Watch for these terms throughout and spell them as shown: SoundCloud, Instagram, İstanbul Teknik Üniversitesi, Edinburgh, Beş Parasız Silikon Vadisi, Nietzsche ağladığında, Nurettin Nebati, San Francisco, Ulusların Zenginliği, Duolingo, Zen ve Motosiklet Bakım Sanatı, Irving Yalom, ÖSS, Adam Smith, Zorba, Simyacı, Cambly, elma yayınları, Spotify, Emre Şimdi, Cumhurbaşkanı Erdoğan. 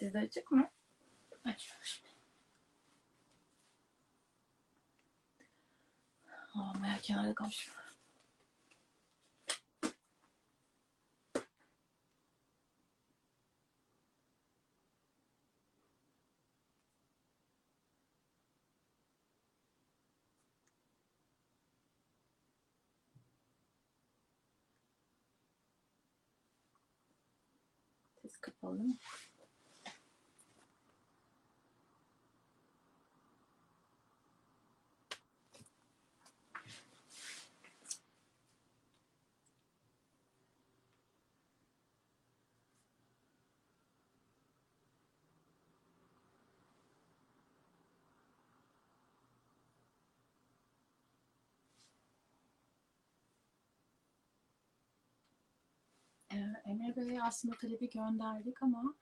Sizde açık mı? Açıyorum şimdi. Ama ya kenarda kalmış. Kapalı mı? Emre Bey'e aslında talebi gönderdik ama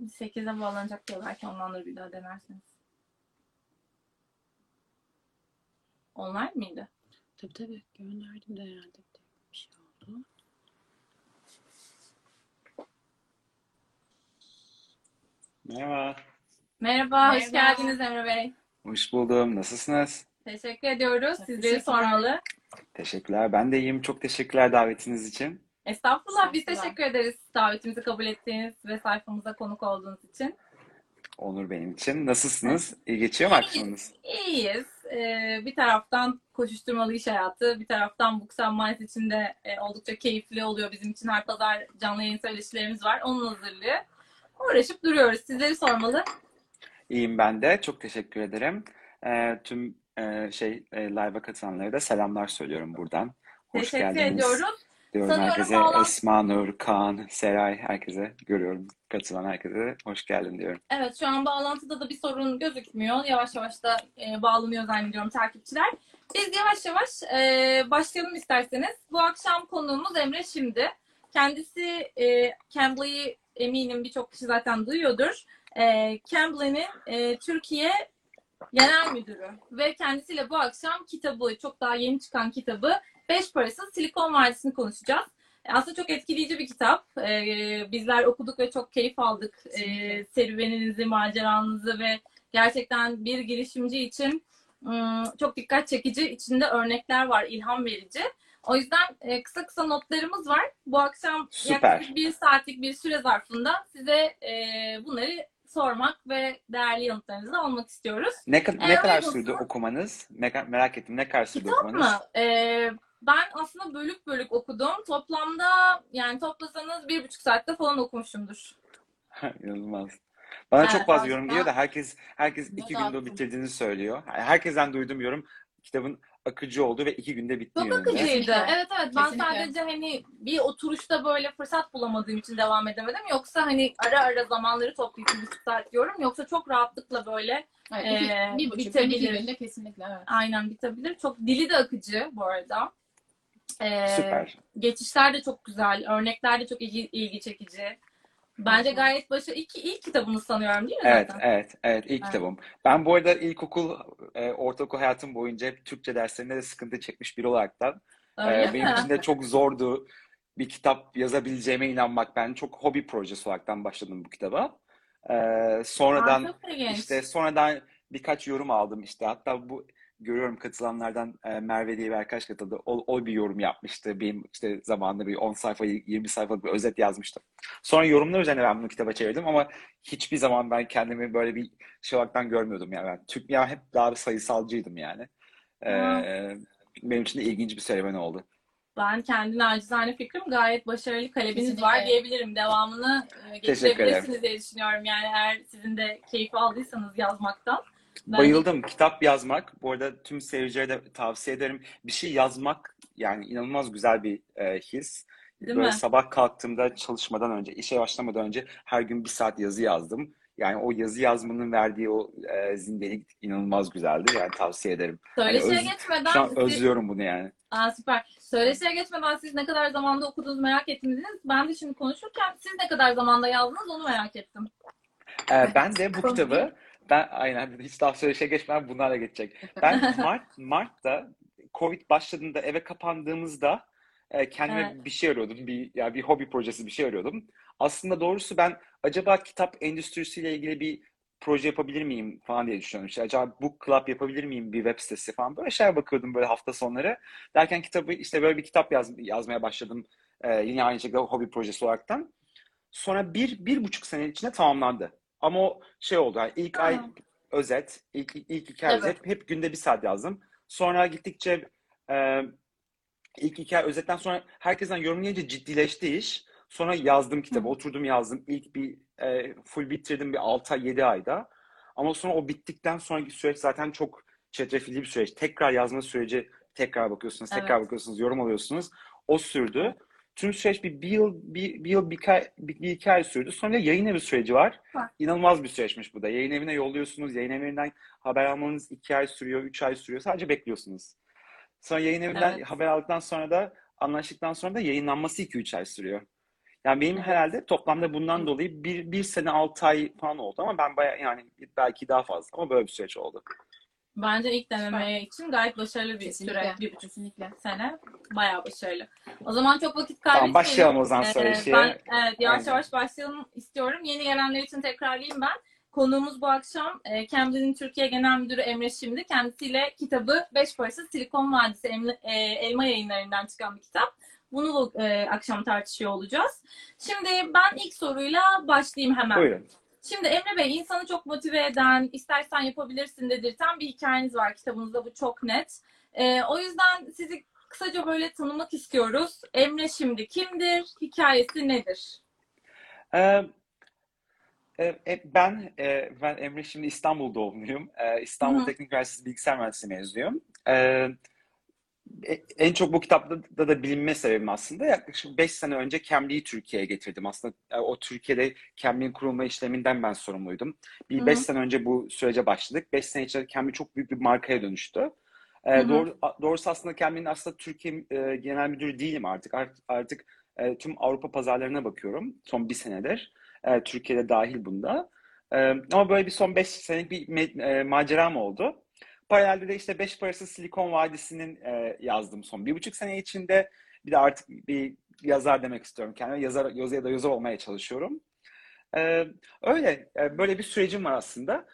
8'e bağlanacak diye, belki ondandır bir daha denerseniz. Online miydi? Tabii tabii gönderdim de herhalde bir şey oldu. Merhaba. Merhaba, hoş geldiniz Emre Bey. Hoş buldum, nasılsınız? Teşekkür ediyoruz, sizleri sormalı. Teşekkürler, ben de iyiyim. Çok teşekkürler davetiniz için. Estağfurullah, biz teşekkür ederiz davetimizi kabul ettiğiniz ve sayfamıza konuk olduğunuz için. Onur benim için. Nasılsınız? İyi geçiyor mu akşamınız? İyiyiz. Bir taraftan koşuşturmalı iş hayatı, bir taraftan Books and Minds için de oldukça keyifli oluyor bizim için. Her pazar canlı yayın söyleşilerimiz var. Onun hazırlığı. Uğraşıp duruyoruz. Sizleri sormalı. İyiyim ben de. Çok teşekkür ederim. Tüm live'a katılanlara da selamlar söylüyorum buradan. Hoş geldiniz. Teşekkür ediyoruz. Herkese, Esma, Nur, Kaan, Seray, herkese görüyorum. Katılan herkese hoş geldin diyorum. Evet, şu an bağlantıda da bir sorun gözükmüyor. Yavaş yavaş da bağlanıyor zannediyorum takipçiler. Biz yavaş yavaş başlayalım isterseniz. Bu akşam konuğumuz Emre Şimdi. Kendisi Cambly'yi eminim birçok kişi zaten duyuyordur. Cambly'nin Türkiye Genel Müdürü ve kendisiyle bu akşam kitabı, çok daha yeni çıkan kitabı Beş Parasız Silikon Vadisi'ni konuşacağız. Aslında çok etkileyici bir kitap. Bizler okuduk ve çok keyif aldık. Serüveninizi, maceranızı ve gerçekten bir girişimci için çok dikkat çekici. İçinde örnekler var, ilham verici. O yüzden kısa kısa notlarımız var. Bu akşam yaklaşık bir saatlik bir süre zarfında size bunları sormak ve değerli yanıtlarınızı almak istiyoruz. Ne kadar sürdü okumanız? Merak ettim. Ne kadar sürdü okumanız? Kitap mı? Ben aslında bölük bölük okudum. Toplamda, yani toplasanız 1,5 saatte falan okumuşumdur. İnanılmaz. Bana çok fazla yorum geliyor da herkes 2 günde bitirdiğini söylüyor. Herkesten duyduğum yorum kitabın akıcı oldu ve 2 günde bitti. Çok akıcıydı. Evet evet. Ben sadece hani bir oturuşta böyle fırsat bulamadığım için devam edemedim. Yoksa hani ara ara zamanları toplayıp 1,5 saat diyorum. Yoksa çok rahatlıkla böyle bitebilir. Kesinlikle evet. Aynen bitebilir. Çok dili de akıcı bu arada. Süper. Geçişler de çok güzel. Örnekler de çok ilgi çekici. Bence gayet başı ilk kitabını sanıyorum değil mi? Evet, zaten? Evet. İlk kitabım. Ben bu arada ilkokul, ortaokul hayatım boyunca hep Türkçe derslerinde de sıkıntı çekmiş biri olarak da. Benim için de çok zordu bir kitap yazabileceğime inanmak. Ben çok hobi projesi olaraktan başladım bu kitaba. Sonradan birkaç yorum aldım işte. Hatta bu görüyorum katılanlardan Merve diye bir arkadaş katıldı. O bir yorum yapmıştı. Benim işte zamanında bir 10 sayfa, 20 sayfalık bir özet yazmıştım. Sonra yorumlar üzerine ben bunu kitaba çevirdim ama hiçbir zaman ben kendimi böyle bir şey olaraktan görmüyordum. Yani ben hep daha bir sayısalcıydım yani. Benim için de ilginç bir serüven oldu. Ben kendine acizane fikrim gayet başarılı kaleminiz var diyebilirim. Devamını getirebilirsiniz diye düşünüyorum. Yani eğer sizin de keyif aldıysanız yazmaktan. Bayıldım. Kitap yazmak. Bu arada tüm seyircilere de tavsiye ederim. Bir şey yazmak yani inanılmaz güzel bir his. Değil böyle mi? Sabah kalktığımda çalışmadan önce, işe başlamadan önce her gün 1 saat yazı yazdım. Yani o yazı yazmanın verdiği o zindelik inanılmaz güzeldi. Yani tavsiye ederim. Söyleşiye geçmeden... Şu an özlüyorum bunu yani. Süper. Söyleşiye geçmeden siz ne kadar zamanda okudunuz merak ettiniz. Ben de şimdi konuşurken siz ne kadar zamanda yazdınız onu merak ettim. Ben de bu kitabı... Ben aynen hiç daha söyleşe geçmem bunlarla geçecek. Ben Mart'ta Covid başladığında eve kapandığımızda kendime bir şey arıyordum. Bir hobi projesi bir şey arıyordum. Aslında doğrusu ben acaba kitap endüstrisiyle ilgili bir proje yapabilir miyim falan diye düşünüyorum. İşte acaba book club yapabilir miyim, bir web sitesi falan, böyle şeyler bakıyordum böyle hafta sonları. Derken kitabı, işte böyle bir kitap yazmaya başladım. Yine aynı şekilde hobi projesi olaraktan. Sonra bir buçuk sene içinde tamamlandı. Ama o şey oldu. Yani ilk ay özet, ilk iki ay özet. Hep günde 1 saat yazdım. Sonra gittikçe ilk 2 ay özetten sonra herkesten yorumlayınca ciddileşti iş. Sonra yazdım kitabı. Oturdum yazdım. İlk bir full bitirdim bir 6 ay 7 ayda. Ama sonra o bittikten sonraki süreç zaten çok çetrefilli bir süreç. Tekrar yazma süreci, tekrar bakıyorsunuz, tekrar bakıyorsunuz, yorum alıyorsunuz. O sürdü. Tüm süreç bir yıl, bir iki ay sürdü. Sonra yayın evi süreci var. İnanılmaz bir süreçmiş bu da. Yayın evine yolluyorsunuz. Yayın evinden haber almanız 2 ay sürüyor, 3 ay sürüyor. Sadece bekliyorsunuz. Sonra yayın evinden haber aldıktan sonra da, anlaştıktan sonra da yayınlanması 2-3 ay sürüyor. Yani benim herhalde toplamda bundan dolayı bir sene 6 ay falan oldu ama ben bayağı, yani belki daha fazla, ama böyle bir süreç oldu. Bence ilk denemeye için gayet başarılı bir süre. 1,5 sene. Bayağı başarılı. O zaman çok vakit kaybetmeyelim. Tamam, başlayalım o zaman söyleşiye. Yavaş yavaş başlayalım istiyorum. Yeni gelenler için tekrarlayayım ben. Konuğumuz bu akşam Cambly'nin Türkiye Genel Müdürü Emre Şimdi. Kendisiyle kitabı Beş Parasız Silikon Vadisi, elma yayınlarından çıkan bir kitap. Bunu bu akşam tartışıyor olacağız. Şimdi ben ilk soruyla başlayayım hemen. Buyurun. Şimdi Emre Bey, insanı çok motive eden, istersen yapabilirsin dedirten bir hikayeniz var kitabınızda, bu çok net. O yüzden sizi kısaca böyle tanımak istiyoruz. Emre Şimdi kimdir, hikayesi nedir? Ben Emre Şimdi, İstanbul doğumluyum. İstanbul Teknik Üniversitesi Bilgisayar Mühendisliği mezunuyum. En çok bu kitapta da bilinme sebebim aslında, yaklaşık 5 sene önce Cambly'yi Türkiye'ye getirdim. Aslında o Türkiye'de Cambly'nin kurulma işleminden ben sorumluydum. Bir 5 sene önce bu sürece başladık. 5 sene içinde Cambly çok büyük bir markaya dönüştü. Doğrusu aslında Cambly'nin Türkiye Genel Müdürü değilim artık. Artık tüm Avrupa pazarlarına bakıyorum son 1 senedir. Türkiye'de dahil bunda. Ama böyle bir son 5 senelik bir maceram oldu. Paralelde de işte Beş Parasız Silikon Vadisi'nin yazdım son 1,5 sene içinde. Bir de artık bir yazar demek istiyorum kendime. Yazar olmaya çalışıyorum. Öyle böyle bir sürecim var aslında.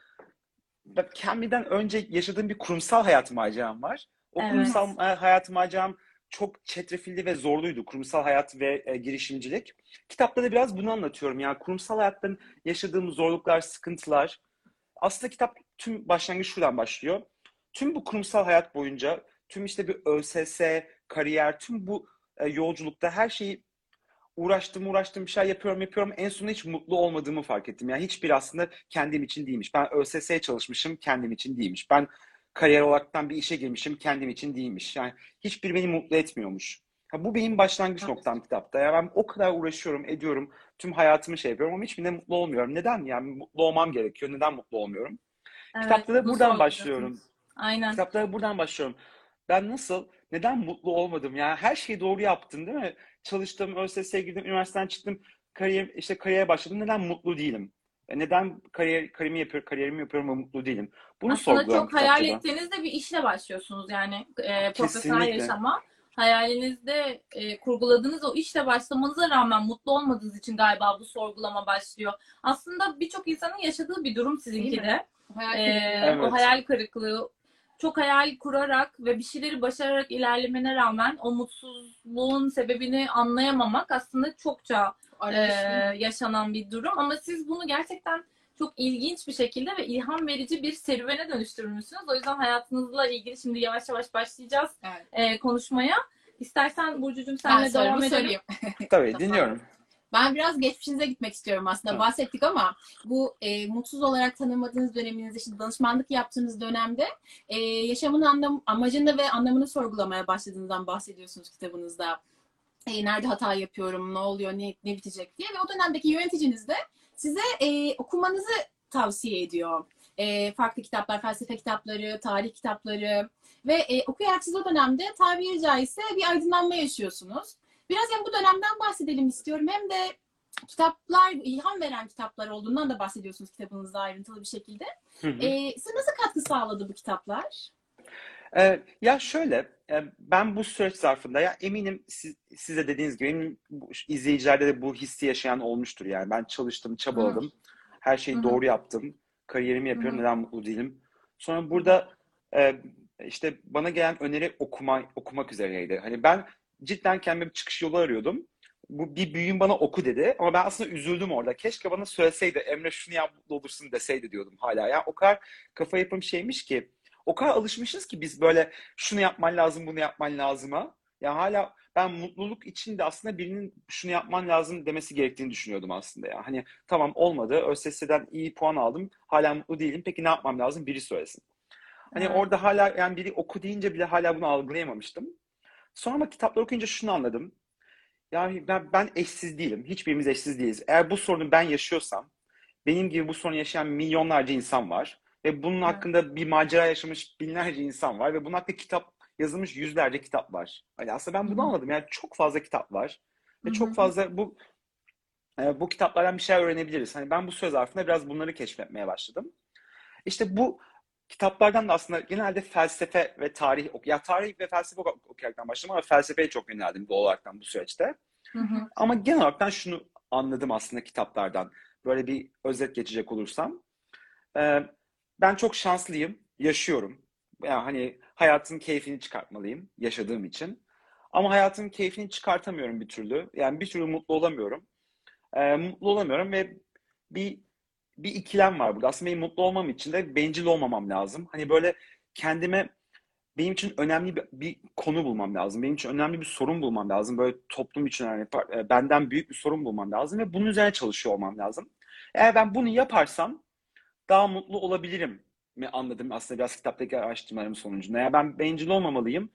Cambly'den önce yaşadığım bir kurumsal hayat maceram var. O kurumsal hayat maceram çok çetrefilli ve zorluydu. Kurumsal hayat ve girişimcilik. Kitapta da biraz bunu anlatıyorum. Yani kurumsal hayattan yaşadığım zorluklar, sıkıntılar. Aslında kitap tüm başlangıç şuradan başlıyor. Tüm bu kurumsal hayat boyunca, tüm işte bir ÖSS, kariyer, tüm bu yolculukta her şeyi uğraştım, bir şey yapıyorum. En sonunda hiç mutlu olmadığımı fark ettim. Yani hiçbir aslında kendim için değilmiş. Ben ÖSS'ye çalışmışım, kendim için değilmiş. Ben kariyer olaraktan bir işe girmişim, kendim için değilmiş. Yani hiçbir beni mutlu etmiyormuş. Ha, bu benim başlangıç noktam kitapta. Yani ben o kadar uğraşıyorum, ediyorum, tüm hayatımı şey yapıyorum ama hiçbirine mutlu olmuyorum. Neden? Yani mutlu olmam gerekiyor. Neden mutlu olmuyorum? Evet, kitapta da buradan başlıyorum. Aynen. Kitapta da buradan başlıyorum. Ben neden mutlu olmadım? Yani her şeyi doğru yaptım değil mi? Çalıştım, ÖSS'ye girdim, üniversiteden çıktım, kariyere başladım. Neden mutlu değilim? Neden kariyerimi yapıyorum ama mutlu değilim? Bunu sorguladım kitapta. Aslında çok hayal ettiğinizde bir işle başlıyorsunuz. Yani profesyonel yaşama. Hayalinizde kurguladığınız o işle başlamanıza rağmen mutlu olmadığınız için galiba bu sorgulama başlıyor. Aslında birçok insanın yaşadığı bir durum sizinki de. O hayal kırıklığı, çok hayal kurarak ve bir şeyleri başararak ilerlemene rağmen o mutsuzluğun sebebini anlayamamak aslında çokça yaşanan bir durum. Ama siz bunu gerçekten çok ilginç bir şekilde ve ilham verici bir serüvene dönüştürmüşsünüz. O yüzden hayatınızla ilgili şimdi yavaş yavaş başlayacağız konuşmaya. İstersen Burcu'cum senle devam edelim. Tabii dinliyorum. Ben biraz geçmişinize gitmek istiyorum aslında. Bahsettik ama bu mutsuz olarak tanımladığınız döneminizde, şimdi danışmanlık yaptığınız dönemde yaşamın amacını ve anlamını sorgulamaya başladığınızdan bahsediyorsunuz kitabınızda. Nerede hata yapıyorum, ne oluyor, ne bitecek diye. Ve o dönemdeki yöneticiniz de size okumanızı tavsiye ediyor. Farklı kitaplar, felsefe kitapları, tarih kitapları ve okuyarak siz o dönemde tabiri caizse bir aydınlanma yaşıyorsunuz. Biraz hem bu dönemden bahsedelim istiyorum, hem de kitaplar, ilham veren kitaplar olduğundan da bahsediyorsunuz kitabınızda ayrıntılı bir şekilde. Size nasıl katkı sağladı bu kitaplar? Ya şöyle, ben bu süreç zarfında ya eminim size dediğiniz gibi eminim, izleyicilerde de bu hissi yaşayan olmuştur yani. Ben çalıştım, çabaladım. Her şeyi doğru yaptım. Kariyerimi yapıyorum. Neden mutlu değilim? Sonra burada işte bana gelen öneri okumak üzerineydi. Hani ben cidden kendime bir çıkış yolu arıyordum. Bu bir büyüğüm bana oku dedi. Ama ben aslında üzüldüm orada. Keşke bana söyleseydi, Emre şunu yap mutlu olursun deseydi diyordum hala. Ya o kadar kafa yapım şeymiş ki. O kadar alışmışız ki biz böyle şunu yapman lazım, bunu yapman lazıma. Ya hala ben mutluluk için de aslında birinin şunu yapman lazım demesi gerektiğini düşünüyordum aslında ya. Hani tamam olmadı, ÖSS'den iyi puan aldım, hala mutlu değilim. Peki ne yapmam lazım? Biri söylesin. Hani orada hala yani biri oku deyince bile hala bunu algılayamamıştım. Sonra ama kitapları okuyunca şunu anladım. Yani ben eşsiz değilim. Hiçbirimiz eşsiz değiliz. Eğer bu sorunu ben yaşıyorsam, benim gibi bu sorunu yaşayan milyonlarca insan var. Ve bunun hakkında bir macera yaşamış binlerce insan var. Ve bunun hakkında kitap yazılmış yüzlerce kitap var. Yani aslında ben bunu anladım. Yani çok fazla kitap var. Ve çok fazla bu kitaplardan bir şeyler öğrenebiliriz. Hani ben bu söz harfinde biraz bunları keşfetmeye başladım. İşte bu kitaplardan da aslında genelde felsefe ve tarih, ya tarih ve felsefe okuyaraktan başladım ama felsefeye çok yöneldim doğal olaraktan bu süreçte. Ama genel olaraktan şunu anladım aslında kitaplardan. Böyle bir özet geçecek olursam. Ben çok şanslıyım, yaşıyorum. Yani hani hayatın keyfini çıkartmalıyım yaşadığım için. Ama hayatın keyfini çıkartamıyorum bir türlü. Yani bir türlü mutlu olamıyorum. Mutlu olamıyorum ve bir ikilem var burada. Aslında benim mutlu olmam için de bencil olmamam lazım. Hani böyle kendime benim için önemli bir konu bulmam lazım. Benim için önemli bir sorun bulmam lazım. Böyle toplum için önemli, benden büyük bir sorun bulmam lazım ve bunun üzerine çalışıyor olmam lazım. Eğer ben bunu yaparsam daha mutlu olabilirim mi anladım aslında biraz kitaptaki araştırmalarım sonucunda. Ya ben bencil olmamalıyım.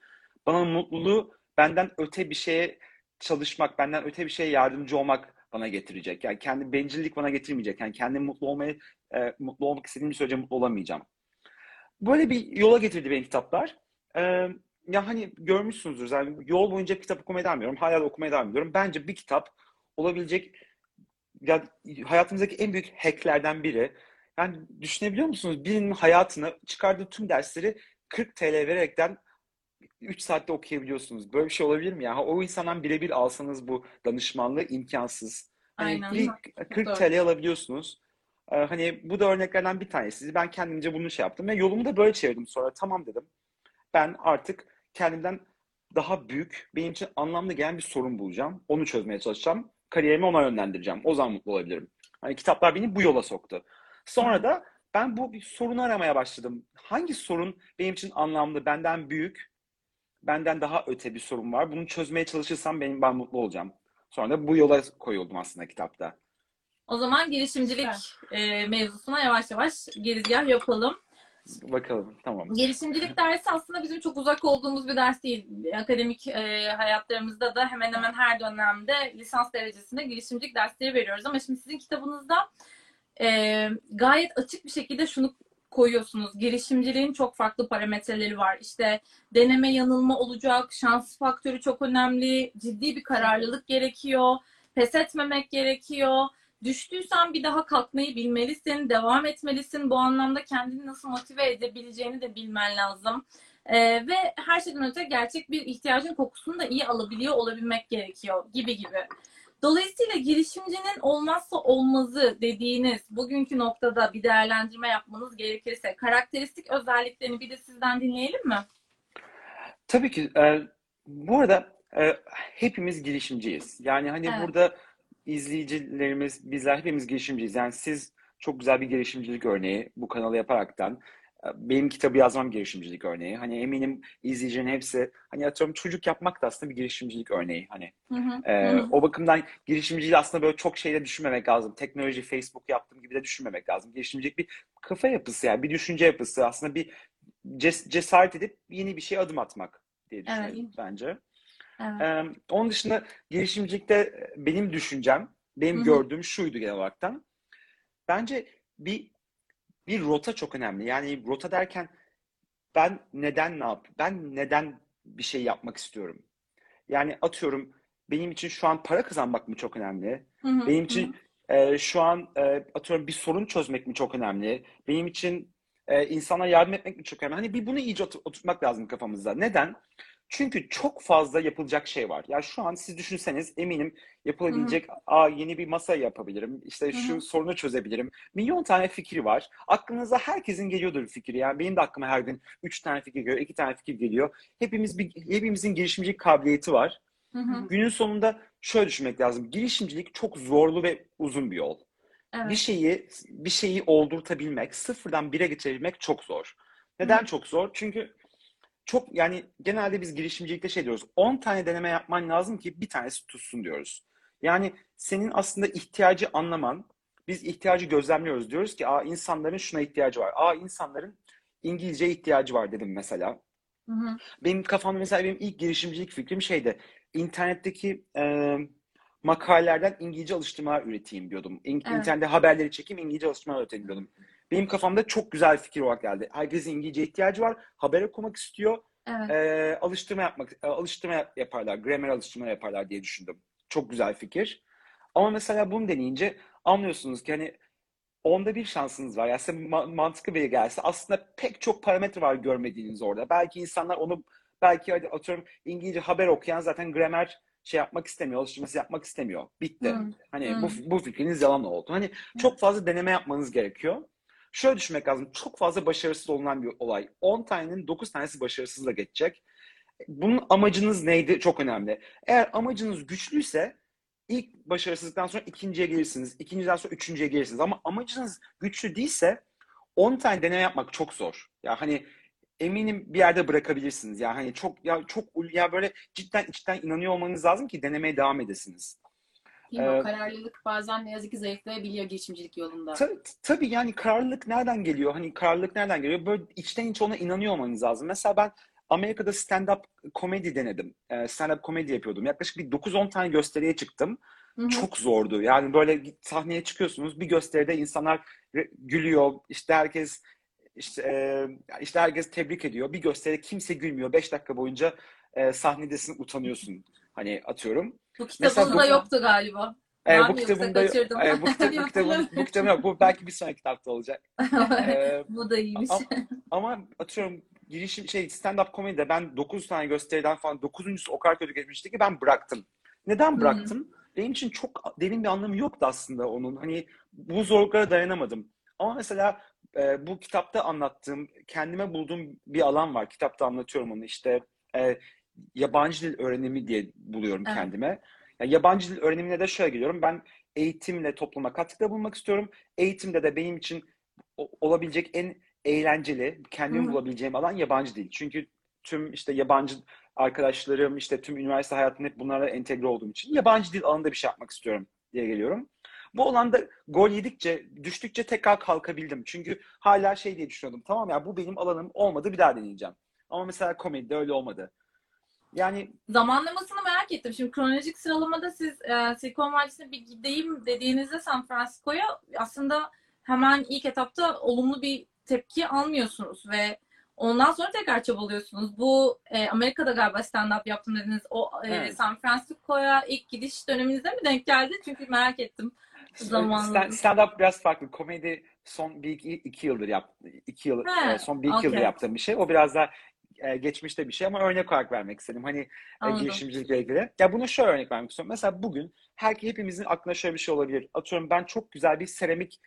Bana mutluluğu benden öte bir şeye çalışmak, benden öte bir şeye yardımcı olmak bana getirecek. Yani kendi bencillik bana getirmeyecek. Yani kendim mutlu olmak istediğim bir sürece mutlu olamayacağım. Böyle bir yola getirdi beni kitaplar. Ya hani görmüşsünüzdür. Yani yol boyunca kitap okumaya devam ediyorum. Hala da okumaya devam ediyorum. Bence bir kitap olabilecek ya hayatımızdaki en büyük hacklerden biri. Yani düşünebiliyor musunuz? Birinin hayatını çıkardığı tüm dersleri 40 TL vererekten 3 saatte okuyabiliyorsunuz. Böyle bir şey olabilir mi? Yani o insandan birebir alsanız bu danışmanlığı imkansız. Hani aynen. 40 TL alabiliyorsunuz. Hani bu da örneklerden bir tanesi. Ben kendimce bunu şey yaptım ve yolumu da böyle çevirdim sonra. Tamam dedim. Ben artık kendimden daha büyük, benim için anlamlı gelen bir sorun bulacağım. Onu çözmeye çalışacağım. Kariyerimi ona yönlendireceğim. O zaman mutlu olabilirim. Hani kitaplar beni bu yola soktu. Sonra da ben bu sorunu aramaya başladım. Hangi sorun benim için anlamlı, benden büyük, benden daha öte bir sorun var. Bunu çözmeye çalışırsam ben mutlu olacağım. Sonra da bu yola koyuldum aslında kitapta. O zaman girişimcilik mevzusuna yavaş yavaş girizgah yapalım. Bakalım, tamam. Girişimcilik dersi aslında bizim çok uzak olduğumuz bir ders değil. Akademik hayatlarımızda da hemen hemen her dönemde lisans derecesinde girişimcilik dersleri veriyoruz. Ama şimdi sizin kitabınızda gayet açık bir şekilde şunu koyuyorsunuz. Girişimciliğin çok farklı parametreleri var. İşte deneme yanılma olacak, şans faktörü çok önemli, ciddi bir kararlılık gerekiyor, pes etmemek gerekiyor. Düştüysen bir daha kalkmayı bilmelisin, devam etmelisin. Bu anlamda kendini nasıl motive edebileceğini de bilmen lazım. Ve her şeyden öte gerçek bir ihtiyacın kokusunu da iyi alabiliyor olabilmek gerekiyor gibi gibi. Dolayısıyla girişimcinin olmazsa olmazı dediğiniz bugünkü noktada bir değerlendirme yapmanız gerekirse karakteristik özelliklerini bir de sizden dinleyelim mi? Tabii ki. Bu arada hepimiz girişimciyiz. Yani hani burada izleyicilerimiz, bizler hepimiz girişimciyiz. Yani siz çok güzel bir girişimcilik örneği bu kanalı yaparaktan. Benim kitabı yazmam girişimcilik örneği. Hani eminim izleyicilerin hepsi hani atıyorum çocuk yapmak da aslında bir girişimcilik örneği. Hani o bakımdan girişimciliği aslında böyle çok şeyle düşünmemek lazım. Teknoloji, Facebook yaptığım gibi de düşünmemek lazım. Girişimcilik bir kafa yapısı yani bir düşünce yapısı. Aslında bir cesaret edip yeni bir şeye adım atmak diye düşünüyorum bence. Onun dışında girişimcilikte benim düşüncem, benim gördüğüm şuydu genel olaraktan. Bence bir rota çok önemli. Yani rota derken ben neden bir şey yapmak istiyorum? Yani atıyorum benim için şu an para kazanmak mı çok önemli? Benim için şu an atıyorum bir sorun çözmek mi çok önemli? Benim için insana yardım etmek mi çok önemli? Hani bir bunu iyice oturtmak lazım kafamızda. Neden? Çünkü çok fazla yapılacak şey var. Ya şu an siz düşünseniz eminim yapılabilecek, yeni bir masa yapabilirim, işte şu sorunu çözebilirim. Milyon tane fikri var. Aklınıza herkesin geliyordur bir fikri. Yani benim de aklıma her gün 3 tane fikir geliyor, 2 tane fikir geliyor. Hepimizin girişimcilik kabiliyeti var. Günün sonunda şöyle düşünmek lazım. Girişimcilik çok zorlu ve uzun bir yol. Evet. Bir şeyi oldurtabilmek, sıfırdan 1'e geçebilmek çok zor. Neden çok zor? Çünkü çok, yani genelde biz girişimcilikte şey diyoruz, 10 tane deneme yapman lazım ki bir tanesi tutsun diyoruz. Yani senin aslında ihtiyacı anlaman, biz ihtiyacı gözlemliyoruz. Diyoruz ki insanların şuna ihtiyacı var. İnsanların İngilizceye ihtiyacı var dedim mesela. Benim kafamda mesela benim ilk girişimcilik fikrim şeydi. İnternetteki makalelerden İngilizce alıştırmalar üreteyim diyordum. İnternette haberleri çekeyim, İngilizce alıştırmalar üreteyim diyordum. Benim kafamda çok güzel fikir olarak geldi. Herkesin İngilizce ihtiyacı var, haber okumak istiyor, alıştırma yaparlar, grammar alıştırma yaparlar diye düşündüm. Çok güzel fikir. Ama mesela bunu deneyince anlıyorsunuz ki hani onda bir şansınız var. Yani size mantıklı biri gelse aslında pek çok parametre var görmediğiniz orada. Belki insanlar onu, belki hadi atıyorum İngilizce haber okuyan zaten grammar yapmak istemiyor, alıştırması yapmak istemiyor. Bitti. Hani bu fikriniz yalan oldu. Hani çok fazla deneme yapmanız gerekiyor. Şöyle düşünmek lazım. Çok fazla başarısız olunan bir olay. 10 tanenin 9 tanesi başarısızla geçecek. Bunun amacınız neydi? Çok önemli. Eğer amacınız güçlüyse ilk başarısızlıktan sonra ikinciye gelirsiniz. İkinciden sonra üçüncüye gelirsiniz. Ama amacınız güçlü değilse 10 tane deneme yapmak çok zor. Ya hani eminim bir yerde bırakabilirsiniz. Ya hani çok böyle cidden içten inanıyor olmanız lazım ki denemeye devam edesiniz. O kararlılık bazen ne yazık ki zayıflayabiliyor girişimcilik yolunda. Tabii yani kararlılık nereden geliyor? Hani kararlılık nereden geliyor? Böyle içten içe ona inanıyor olmanız lazım. Mesela ben Amerika'da stand-up komedi denedim. Stand-up komedi yapıyordum. Yaklaşık bir 9-10 tane gösteriye çıktım. Çok zordu. Yani böyle sahneye çıkıyorsunuz. Bir gösteride insanlar gülüyor. İşte herkes tebrik ediyor. Bir gösteride kimse gülmüyor. 5 dakika boyunca sahnedesin, utanıyorsun. Hani atıyorum. Bu kitabında yoktu galiba. Bu kitabımda yok. Bu kitabım yok. Bu belki bir sonraki kitapta olacak. Bu da iyiymiş. Ama atıyorum stand-up komedide ben 9 tane gösteriden falan 9.'sü o kadar kötü geçmişti ki ben bıraktım. Neden bıraktım? Benim için çok derin bir anlamı yoktu aslında onun. Hani bu zorluklara dayanamadım. Ama mesela bu kitapta anlattığım, kendime bulduğum bir alan var. Kitapta anlatıyorum onu işte. Yabancı dil öğrenimi diye buluyorum kendime. Yani yabancı dil öğrenimine de şöyle geliyorum. Ben eğitimle topluma katkıda bulmak istiyorum. Eğitimde de benim için olabilecek en eğlenceli, kendimi bulabileceğim alan yabancı dil. Çünkü tüm işte yabancı arkadaşlarım, işte tüm üniversite hayatında hep bunlarla entegre olduğum için yabancı dil alanında bir şey yapmak istiyorum diye geliyorum. Bu alanda gol yedikçe, düştükçe tekrar kalkabildim. Çünkü hala şey diye düşünüyordum. Tamam ya, bu benim alanım, olmadı bir daha deneyeceğim. Ama mesela komedide öyle olmadı. Yani zamanlamasını merak ettim. Şimdi kronolojik sıralamada siz Silikon Vadisi'ne bir gideyim dediğinizde San Francisco'ya aslında hemen ilk etapta olumlu bir tepki almıyorsunuz ve ondan sonra tekrar çabalıyorsunuz. Bu Amerika'da galiba stand-up yaptım dediniz. San Francisco'ya ilk gidiş döneminizde mi denk geldi? Çünkü merak ettim. Stand-up biraz farklı. Komedi son bir iki yıldır yaptım. Son bir iki yıldır yaptığım bir şey. O biraz daha geçmişte bir şey ama örnek olarak vermek istedim. Hani girişimcilikle ilgili. Ya bunu şöyle örnek vermek istiyorum. Mesela bugün hepimizin aklına şöyle bir şey olabilir. Atıyorum ben çok güzel bir seramik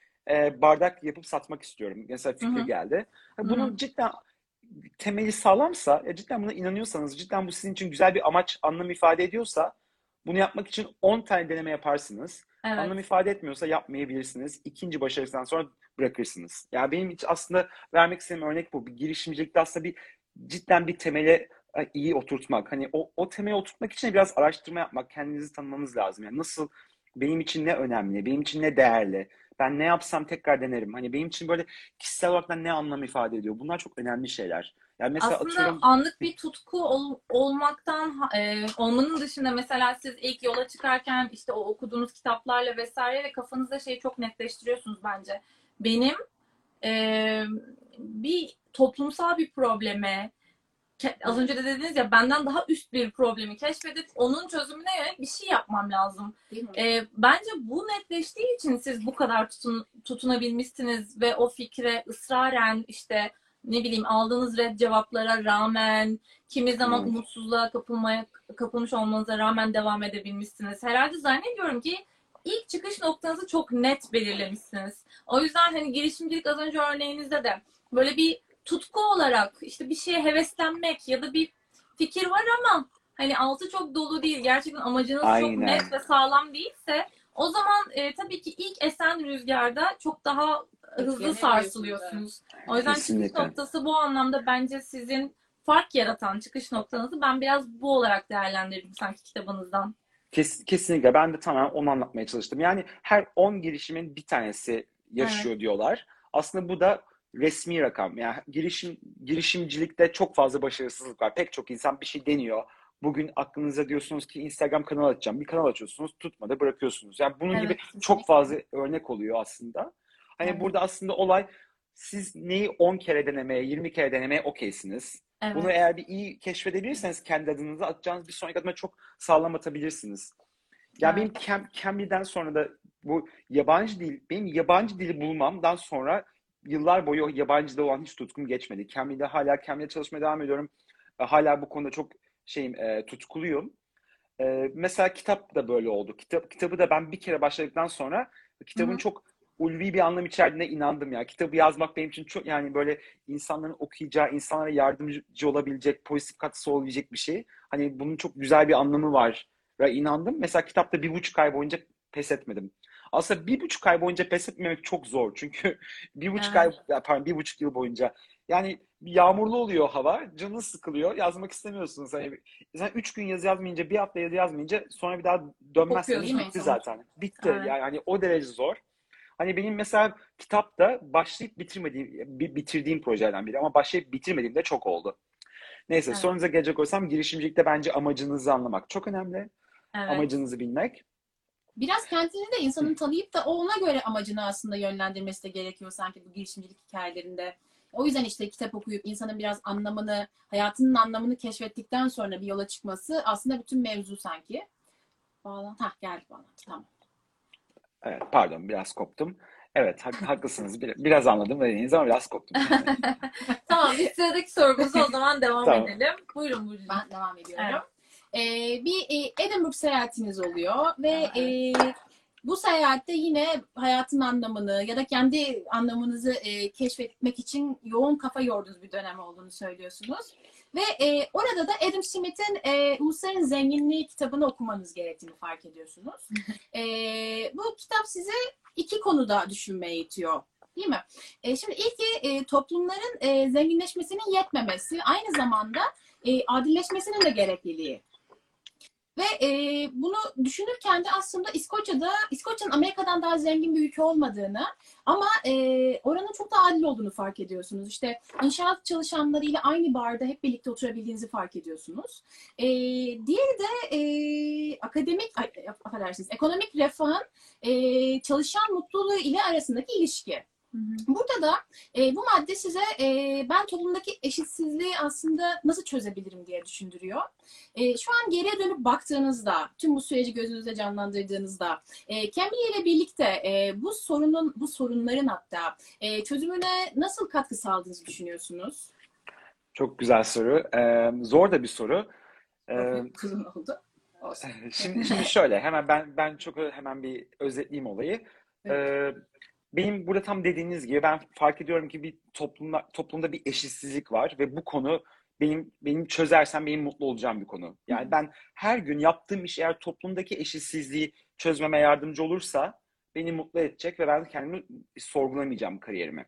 bardak yapıp satmak istiyorum. Mesela fikir geldi. Bunun cidden temeli sağlamsa, cidden buna inanıyorsanız, cidden bu sizin için güzel bir amaç, anlam ifade ediyorsa bunu yapmak için 10 tane deneme yaparsınız. Evet. Anlam ifade etmiyorsa yapmayabilirsiniz. İkinci başarısından sonra bırakırsınız. Yani benim hiç aslında vermek istediğim örnek bu. Bir girişimcilikte aslında cidden bir temele iyi oturtmak. Hani o temeli oturtmak için biraz araştırma yapmak, kendinizi tanımamız lazım. Yani nasıl, benim için ne önemli, benim için ne değerli, ben ne yapsam tekrar denerim. Hani benim için böyle kişisel olarak ne anlam ifade ediyor. Bunlar çok önemli şeyler. Yani mesela aslında anlık bir tutku olmanın dışında mesela siz ilk yola çıkarken işte o okuduğunuz kitaplarla vesaire kafanızda şeyi çok netleştiriyorsunuz bence. Benim bir toplumsal bir probleme, az önce de dediniz ya, benden daha üst bir problemi keşfedip onun çözümüne yönelik bir şey yapmam lazım. Bence bu netleştiği için siz bu kadar tutunabilmişsiniz ve o fikre ısraren işte ne bileyim aldığınız red cevaplara rağmen, kimi zaman umutsuzluğa kapılmış olmanıza rağmen devam edebilmişsiniz. Herhalde zannediyorum ki ilk çıkış noktanızı çok net belirlemişsiniz. O yüzden hani girişimcilik az önce örneğinizde de böyle bir tutku olarak işte bir şeye heveslenmek ya da bir fikir var ama hani altı çok dolu değil, gerçekten amacınız çok net ve sağlam değilse o zaman tabii ki ilk esen rüzgarda çok daha hızlı sarsılıyorsunuz. O yüzden çıkış noktası bu anlamda bence sizin fark yaratan çıkış noktanızı ben biraz bu olarak değerlendirdim sanki kitabınızdan. Kesinlikle. Ben de tamamen onu anlatmaya çalıştım. Yani her 10 girişimin bir tanesi yaşıyor diyorlar. Aslında bu da resmi rakam. Yani girişimcilikte çok fazla başarısızlık var. Pek çok insan bir şey deniyor. Bugün aklınıza diyorsunuz ki Instagram kanalı açacağım. Bir kanal açıyorsunuz, tutmadı, bırakıyorsunuz. Yani bunun gibi kesinlikle çok fazla örnek oluyor aslında. Hani burada aslında olay, siz neyi 10 kere denemeye, 20 kere denemeye okeysiniz. Evet. Bunu eğer bir iyi keşfedebilirseniz kendi adınıza atacağınız bir sonraki adıma çok sağlam atabilirsiniz. Yani benim Cambly'den sonra da bu yabancı dil, benim yabancı dili bulmamdan sonra yıllar boyu yabancıda olan hiç tutkum geçmedi. Cambly'de hala çalışmaya devam ediyorum. Hala bu konuda çok tutkuluyum. Mesela kitap da böyle oldu. Kitabı da ben bir kere başladıktan sonra kitabın çok ulvi bir anlam içerdiğine inandım ya. Kitabı yazmak benim için çok, yani böyle insanların okuyacağı, insanlara yardımcı olabilecek, pozitif katkısı olabilecek bir şey. Hani bunun çok güzel bir anlamı var. İnandım. Mesela kitapta 1,5 ay boyunca pes etmedim. Aslında 1,5 ay boyunca pes etmemek çok zor. Çünkü 1,5 yıl boyunca. Yani yağmurlu oluyor hava, canınız sıkılıyor, yazmak istemiyorsunuz. Yani sen 3 gün yazı yazmayınca, bir hafta yazı yazmayınca sonra bir daha dönmezseniz bitti zaten. Bitti. Evet. Yani o derece zor. Hani benim mesela kitapta başlayıp bitirdiğim projelerden biri ama başlayıp bitirmediğim de çok oldu. Neyse sorunuza gelecek olsam, girişimcilikte bence amacınızı anlamak çok önemli. Evet. Amacınızı bilmek. Biraz kendini de insanın tanıyıp da ona göre amacını aslında yönlendirmesi de gerekiyor sanki bu girişimcilik hikayelerinde. O yüzden işte kitap okuyup insanın biraz anlamını, hayatının anlamını keşfettikten sonra bir yola çıkması aslında bütün mevzu sanki. Geldi bağlantı. Tamam. Evet, pardon biraz koptum. Evet, haklısınız. Biraz anladım dediğiniz ama biraz koptum. Tamam, bir sıradaki sorumuza o zaman devam edelim. Buyurun Burcu. Ben devam ediyorum. Evet. Bir Edinburgh seyahatiniz oluyor ve bu seyahatte yine hayatın anlamını ya da kendi anlamınızı keşfetmek için yoğun kafa yorduğunuz bir dönem olduğunu söylüyorsunuz. Ve orada da Adam Smith'in Ulusların Zenginliği kitabını okumanız gerektiğini fark ediyorsunuz. Bu kitap sizi 2 konuda düşünmeye itiyor, değil mi? Şimdi ilki toplumların zenginleşmesinin yetmemesi, aynı zamanda adilleşmesinin de gerekliliği. Ve bunu düşünürken de aslında İskoçya'nın Amerika'dan daha zengin bir ülke olmadığını ama oranın çok daha adil olduğunu fark ediyorsunuz. İşte inşaat çalışanlarıyla aynı barda hep birlikte oturabildiğinizi fark ediyorsunuz. Diğeri de ekonomik refahın çalışan mutluluğu ile arasındaki ilişki. Burada da bu madde size ben toplumdaki eşitsizliği aslında nasıl çözebilirim diye düşündürüyor. Şu an geriye dönüp baktığınızda, tüm bu süreci gözünüzde canlandırdığınızda Cambly ile birlikte bu sorunların hatta çözümüne nasıl katkı sağladığınızı düşünüyorsunuz? Çok güzel soru. Zor da bir soru. Kızın oldu. Şimdi şöyle, hemen ben çok hemen bir özetleyeyim olayı. Evet. Benim burada tam dediğiniz gibi ben fark ediyorum ki bir toplumda bir eşitsizlik var ve bu konu benim çözersem benim mutlu olacağım bir konu. Yani ben her gün yaptığım iş eğer toplumdaki eşitsizliği çözmeme yardımcı olursa beni mutlu edecek ve ben kendimi sorgulamayacağım kariyerimi.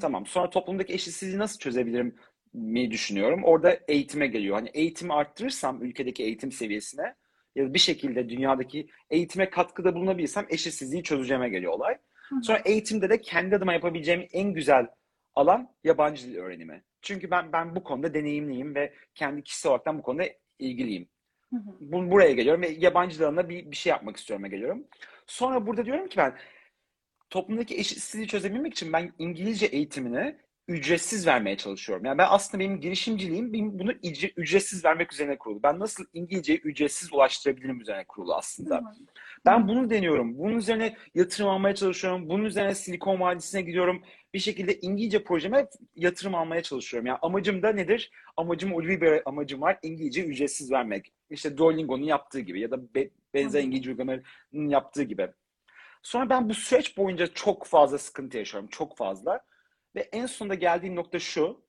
Tamam. Sonra toplumdaki eşitsizliği nasıl çözebilirim mi düşünüyorum. Orada eğitime geliyor. Hani eğitimi arttırırsam ülkedeki eğitim seviyesine ya da bir şekilde dünyadaki eğitime katkıda bulunabilirsem eşitsizliği çözeceğime geliyor olay. Sonra eğitimde de kendi adıma yapabileceğim en güzel alan yabancı dil öğrenimi. Çünkü ben bu konuda deneyimliyim ve kendi kişisel olarak bu konuda ilgiliyim. Buraya geliyorum ve yabancı dilde bir şey yapmak istiyorum geliyorum. Sonra burada diyorum ki ben toplumdaki eşitsizliği çözebilmek için ben İngilizce eğitimini ücretsiz vermeye çalışıyorum. Yani ben aslında benim girişimciliğim bunu ücretsiz vermek üzerine kurulu. Ben nasıl İngilizceyi ücretsiz ulaştırabilirim üzerine kurulu aslında. Ben bunu deniyorum. Bunun üzerine yatırım almaya çalışıyorum. Bunun üzerine Silikon Vadisi'ne gidiyorum. bir şekilde İngilizce projeme yatırım almaya çalışıyorum. Yani amacım da nedir? Amacım, ulvi bir amacım var. İngilizce ücretsiz vermek. İşte Duolingo'nun yaptığı gibi ya da benzer İngilizce uygulamalarının yaptığı gibi. Sonra ben bu süreç boyunca çok fazla sıkıntı yaşıyorum. Çok fazla. Ve en sonunda geldiğim nokta şu.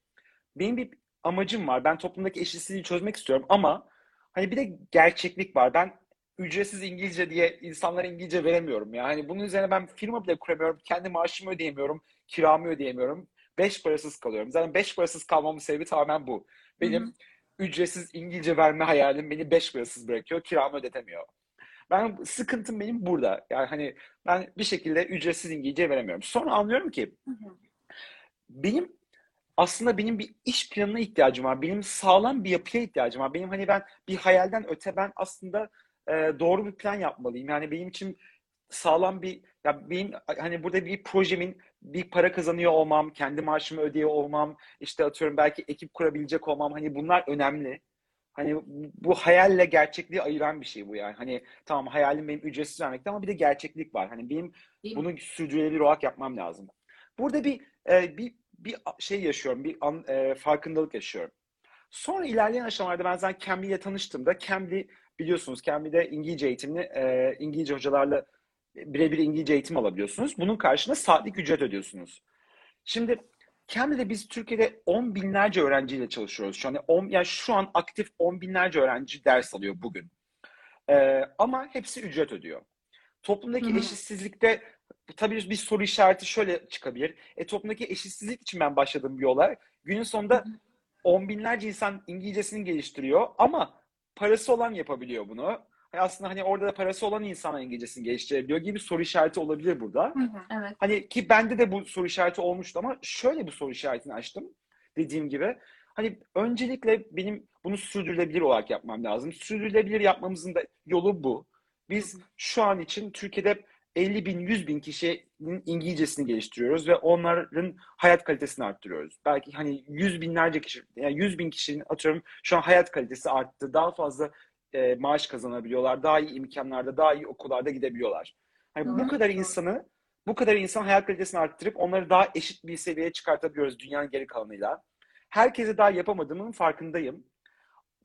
Benim bir amacım var. Ben toplumdaki eşitsizliği çözmek istiyorum ama hani bir de gerçeklik var. Ben ücretsiz İngilizce diye insanlara İngilizce veremiyorum. Yani bunun üzerine ben firma bile kuramıyorum. Kendi maaşımı ödeyemiyorum. Kiramı ödeyemiyorum. 5 parasız kalıyorum. Zaten 5 parasız kalmamın sebebi tamamen bu. Benim ücretsiz İngilizce verme hayalim beni 5 parasız bırakıyor. Kiramı ödetemiyor. Ben sıkıntım benim burada. Yani hani ben bir şekilde ücretsiz İngilizce veremiyorum. Sonra anlıyorum ki aslında benim bir iş planına ihtiyacım var. Benim sağlam bir yapıya ihtiyacım var. Benim hani ben bir hayalden öte ben aslında doğru bir plan yapmalıyım. Yani benim için sağlam bir, ya benim hani burada bir projemin, bir para kazanıyor olmam, kendi maaşımı ödüyor olmam, işte atıyorum belki ekip kurabilecek olmam, hani bunlar önemli. Hani bu hayalle gerçekliği ayıran bir şey bu yani. Hani tamam hayalim benim ücretsiz vermekte ama bir de gerçeklik var. Hani benim bunu sürdürülebilir olarak yapmam lazım. Burada bir şey yaşıyorum, farkındalık yaşıyorum. Sonra ilerleyen aşamalarda ben zaten Cambly ile tanıştığımda, Cambly biliyorsunuz, Cambly'de İngilizce eğitimini, İngilizce hocalarla birebir İngilizce eğitim alabiliyorsunuz. Bunun karşılığında saatlik ücret ödüyorsunuz. Şimdi Cambly'de biz Türkiye'de 10 binlerce öğrenciyle çalışıyoruz. Şu an aktif 10 binlerce öğrenci ders alıyor bugün. Ama hepsi ücret ödüyor. Toplumdaki eşitsizlikte tabii bir soru işareti şöyle çıkabilir. Toplumdaki eşitsizlik için ben başladığım bir yola. Günün sonunda 10 binlerce insan İngilizcesini geliştiriyor ama parası olan yapabiliyor bunu. Aslında hani orada da parası olan insanlar İngilizcesini geliştirebiliyor gibi soru işareti olabilir burada. Evet. Hani ki bende de bu soru işareti olmuştu ama şöyle bu soru işaretini açtım. Dediğim gibi hani öncelikle benim bunu sürdürülebilir olarak yapmam lazım. Sürdürülebilir yapmamızın da yolu bu. Biz şu an için Türkiye'de 50 bin, 100 bin kişinin İngilizcesini geliştiriyoruz ve onların hayat kalitesini arttırıyoruz. Belki hani 100 binlerce kişi, yani 100 bin kişinin atıyorum şu an hayat kalitesi arttı. Daha fazla maaş kazanabiliyorlar. Daha iyi imkanlarda, daha iyi okullarda gidebiliyorlar. Yani bu kadar insan hayat kalitesini arttırıp onları daha eşit bir seviyeye çıkartabiliyoruz dünyanın geri kalanıyla. Herkese daha yapamadığımın farkındayım.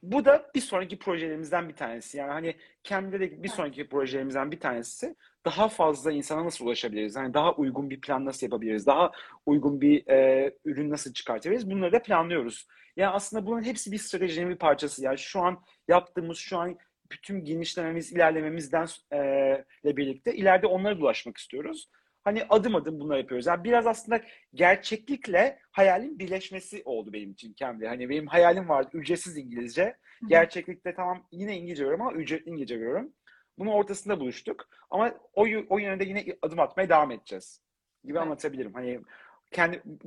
Bu da bir sonraki projelerimizden bir tanesi. Yani hani Cambly'deki bir sonraki projelerimizden bir tanesi daha fazla insana nasıl ulaşabiliriz? Yani daha uygun bir plan nasıl yapabiliriz? Daha uygun bir ürün nasıl çıkartabiliriz? Bunları da planlıyoruz. Yani aslında bunun hepsi bir stratejinin bir parçası. Yani şu an yaptığımız, şu an bütün genişlememiz, ilerlememizden ile birlikte ileride onlara ulaşmak istiyoruz. Hani adım adım bunları yapıyoruz. Yani biraz aslında gerçeklikle hayalin birleşmesi oldu benim için Cambly. Hani benim hayalim vardı ücretsiz İngilizce. Gerçeklikte tamam yine İngilizce görüyorum ama ücretli İngilizce görüyorum. Bunun ortasında buluştuk. Ama o yönde yine adım atmaya devam edeceğiz gibi anlatabilirim. Hani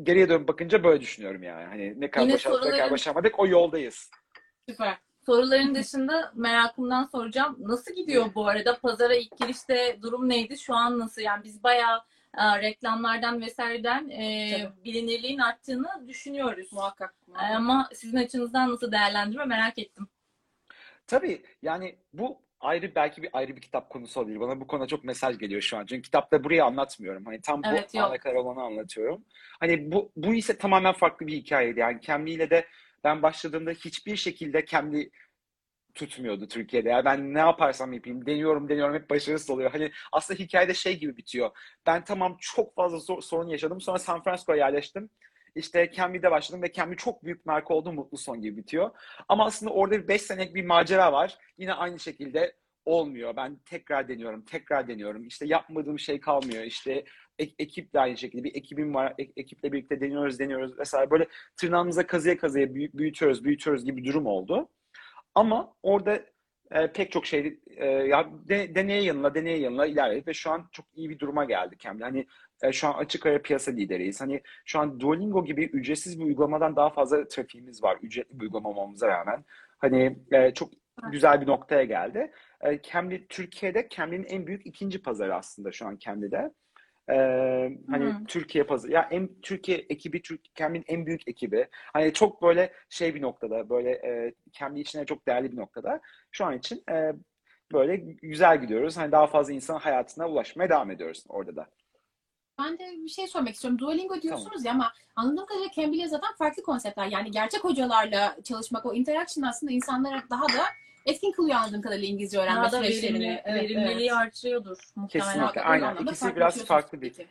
geriye dönüp bakınca böyle düşünüyorum yani. Hani ne kadar başardık, ne kadar başarmadık, o yoldayız. Süper. Soruların dışında merakımdan soracağım. Nasıl gidiyor bu arada? Pazara ilk girişte durum neydi? Şu an nasıl? Yani biz bayağı reklamlardan vesaireden bilinirliğin arttığını düşünüyoruz. Muhakkak. Ama sizin açınızdan nasıl değerlendirme merak ettim. Tabii yani bu belki ayrı bir kitap konusu olabilir. Bana bu konuda çok mesaj geliyor şu an. Çünkü kitapta burayı anlatmıyorum. Hani tam bu ana kadar olanı anlatıyorum. Hani bu ise tamamen farklı bir hikayeydi. Yani Cambly ile de ben başladığımda hiçbir şekilde Cambly tutmuyordu Türkiye'de. Yani ben ne yaparsam yapayım, deniyorum hep başarısız oluyor. Hani aslında hikayede şey gibi bitiyor. Ben tamam çok fazla sorun yaşadım. Sonra San Francisco'ya yerleştim. İşte Cambly'de başladım ve Cambly çok büyük marka oldu, mutlu son gibi bitiyor. Ama aslında orada bir 5 senelik bir macera var. Yine aynı şekilde olmuyor. Ben tekrar deniyorum. İşte yapmadığım şey kalmıyor. İşte ekip de aynı şekilde. Bir ekibim var. Ekiple birlikte deniyoruz vesaire. Böyle tırnağımıza kazıya büyütüyoruz gibi bir durum oldu. Ama orada pek çok şey deneye yanıla ilerledik ve şu an çok iyi bir duruma geldik. Yani şu an açık ara piyasa lideriyiz. Hani şu an Duolingo gibi ücretsiz bir uygulamadan daha fazla trafiğimiz var. Ücretli bir uygulama olmamıza rağmen. Hani çok güzel bir noktaya geldi. Cambly Türkiye'de Cambly'nin en büyük ikinci pazarı aslında şu an Cambly'de. Hani Türkiye pazarı. Ya Türkiye ekibi Cambly'nin en büyük ekibi. Hani çok böyle şey bir noktada, böyle Cambly içine çok değerli bir noktada. Şu an için böyle güzel gidiyoruz. Hani daha fazla insan hayatına ulaşmaya devam ediyoruz orada da. Ben de bir şey sormak istiyorum. Duolingo diyorsunuz ya ama anladığım kadarıyla Cambly'de zaten farklı konseptler. Yani gerçek hocalarla çalışmak, o interaction aslında insanlara daha da etkin kılıyor anladığım kadarıyla İngilizce öğrenme süreçlerini. Verimliliği artırıyordur. Kesinlikle. Aynen.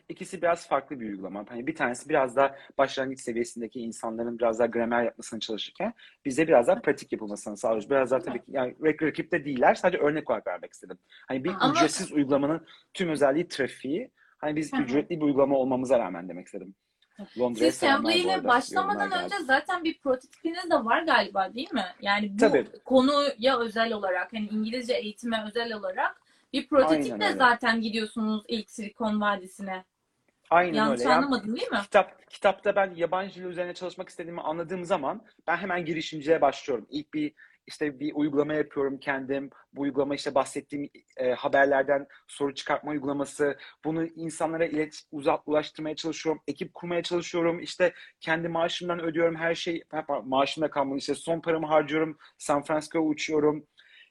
İkisi biraz farklı bir uygulama. Hani bir tanesi biraz daha başlangıç seviyesindeki insanların biraz daha gramer yapmasını çalışırken bize biraz daha pratik yapılmasını sağlıyoruz. Biraz daha tabii ki yani rakipte değiller. Sadece örnek olarak vermek istedim. Hani bir ücretsiz uygulamanın tüm özelliği trafiği. Hani biz ücretli bir uygulama olmamıza rağmen demek istedim. Londra'ya selamlar bu başlamadan önce zaten bir prototipiniz de var galiba değil mi? Yani bu tabii. Konuya özel olarak, hani İngilizce eğitime özel olarak bir prototiple zaten gidiyorsunuz ilk Silikon Vadisi'ne. Aynen yanlış öyle. Anlamadım yani, değil mi? Kitapta ben yabancı dil üzerine çalışmak istediğimi anladığım zaman ben hemen girişimciye başlıyorum. İlk bir İşte bir uygulama yapıyorum kendim. Bu uygulama işte bahsettiğim haberlerden soru çıkartma uygulaması. Bunu insanlara ulaştırmaya çalışıyorum. Ekip kurmaya çalışıyorum. İşte kendi maaşımdan ödüyorum her şeyi. Maaşımda kalmalı. İşte son paramı harcıyorum. San Francisco'ya uçuyorum.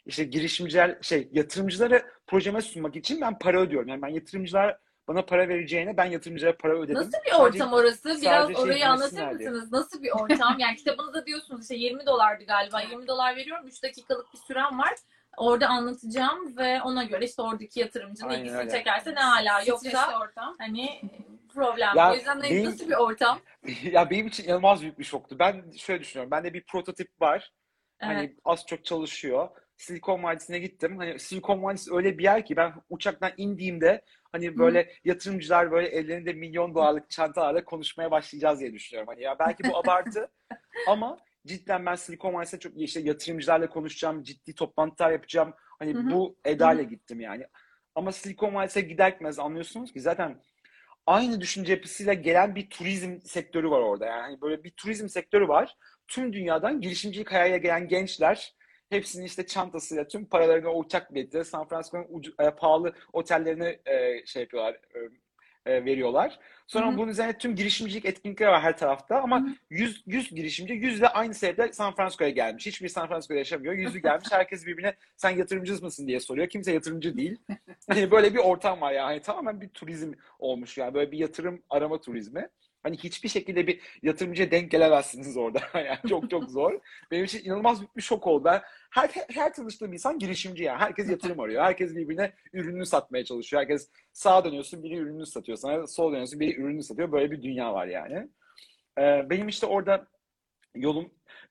İşte girişimciler, yatırımcılara projeme sunmak için ben para ödüyorum. Yani ben yatırımcılar bana para vereceğine ben yatırımcılara para ödedim. Nasıl bir ortam sadece, orası? Biraz orayı anlatır mısınız? Nasıl bir ortam? Yani kitabınızda diyorsunuz işte $20'dı galiba. $20 veriyorum. 3 dakikalık bir sürem var. Orada anlatacağım ve ona göre işte oradaki yatırımcının ilgisini çekerse ne hala. Yoksa ortam. Hani problem. Ya, o yüzden nasıl bir ortam? Ya benim için inanılmaz büyük bir şoktu. Ben şöyle düşünüyorum. Bende bir prototip var. Evet. Hani az çok çalışıyor. Silikon Vadisi'ne gittim. Hani Silikon Vadisi öyle bir yer ki ben uçaktan indiğimde hani böyle yatırımcılar böyle ellerinde $1 milyon çantalarla konuşmaya başlayacağız diye düşünüyorum. Hani ya belki bu abartı ama cidden ben Silikon Vadisi'ne çok işte yatırımcılarla konuşacağım, ciddi toplantılar yapacağım. Hani bu edayla gittim yani. Ama Silikon Vadisi'ne giderkmez anlıyorsunuz ki zaten aynı düşünce yapısıyla gelen bir turizm sektörü var orada. Yani böyle bir turizm sektörü var. Tüm dünyadan girişimcilik hayaliyle gelen gençler hepsini işte çantasıyla tüm paralarını o uçak biletleri San Francisco'nun pahalı otellerine yapıyorlar, veriyorlar. Sonra bunun üzerine tüm girişimcilik etkinlikleri var her tarafta ama 100 girişimci 100 ile aynı sebeple San Francisco'ya gelmiş. Hiçbiri San Francisco'ya yaşamıyor. 100'ü gelmiş. Herkes birbirine sen yatırımcı mısın diye soruyor. Kimse yatırımcı değil. Hani böyle bir ortam var yani. Tamamen bir turizm olmuş yani. Böyle bir yatırım arama turizmi. Hani hiçbir şekilde bir yatırımcıya denk gelemezsiniz orada. Yani çok zor. Benim için inanılmaz bir şok oldu. Her tanıştığım insan girişimci yani. Herkes yatırım arıyor. Herkes birbirine ürününü satmaya çalışıyor. Herkes sağa dönüyorsun biri ürününü satıyor. Sana sola dönüyorsun biri ürününü satıyor. Böyle bir dünya var yani. Benim işte orada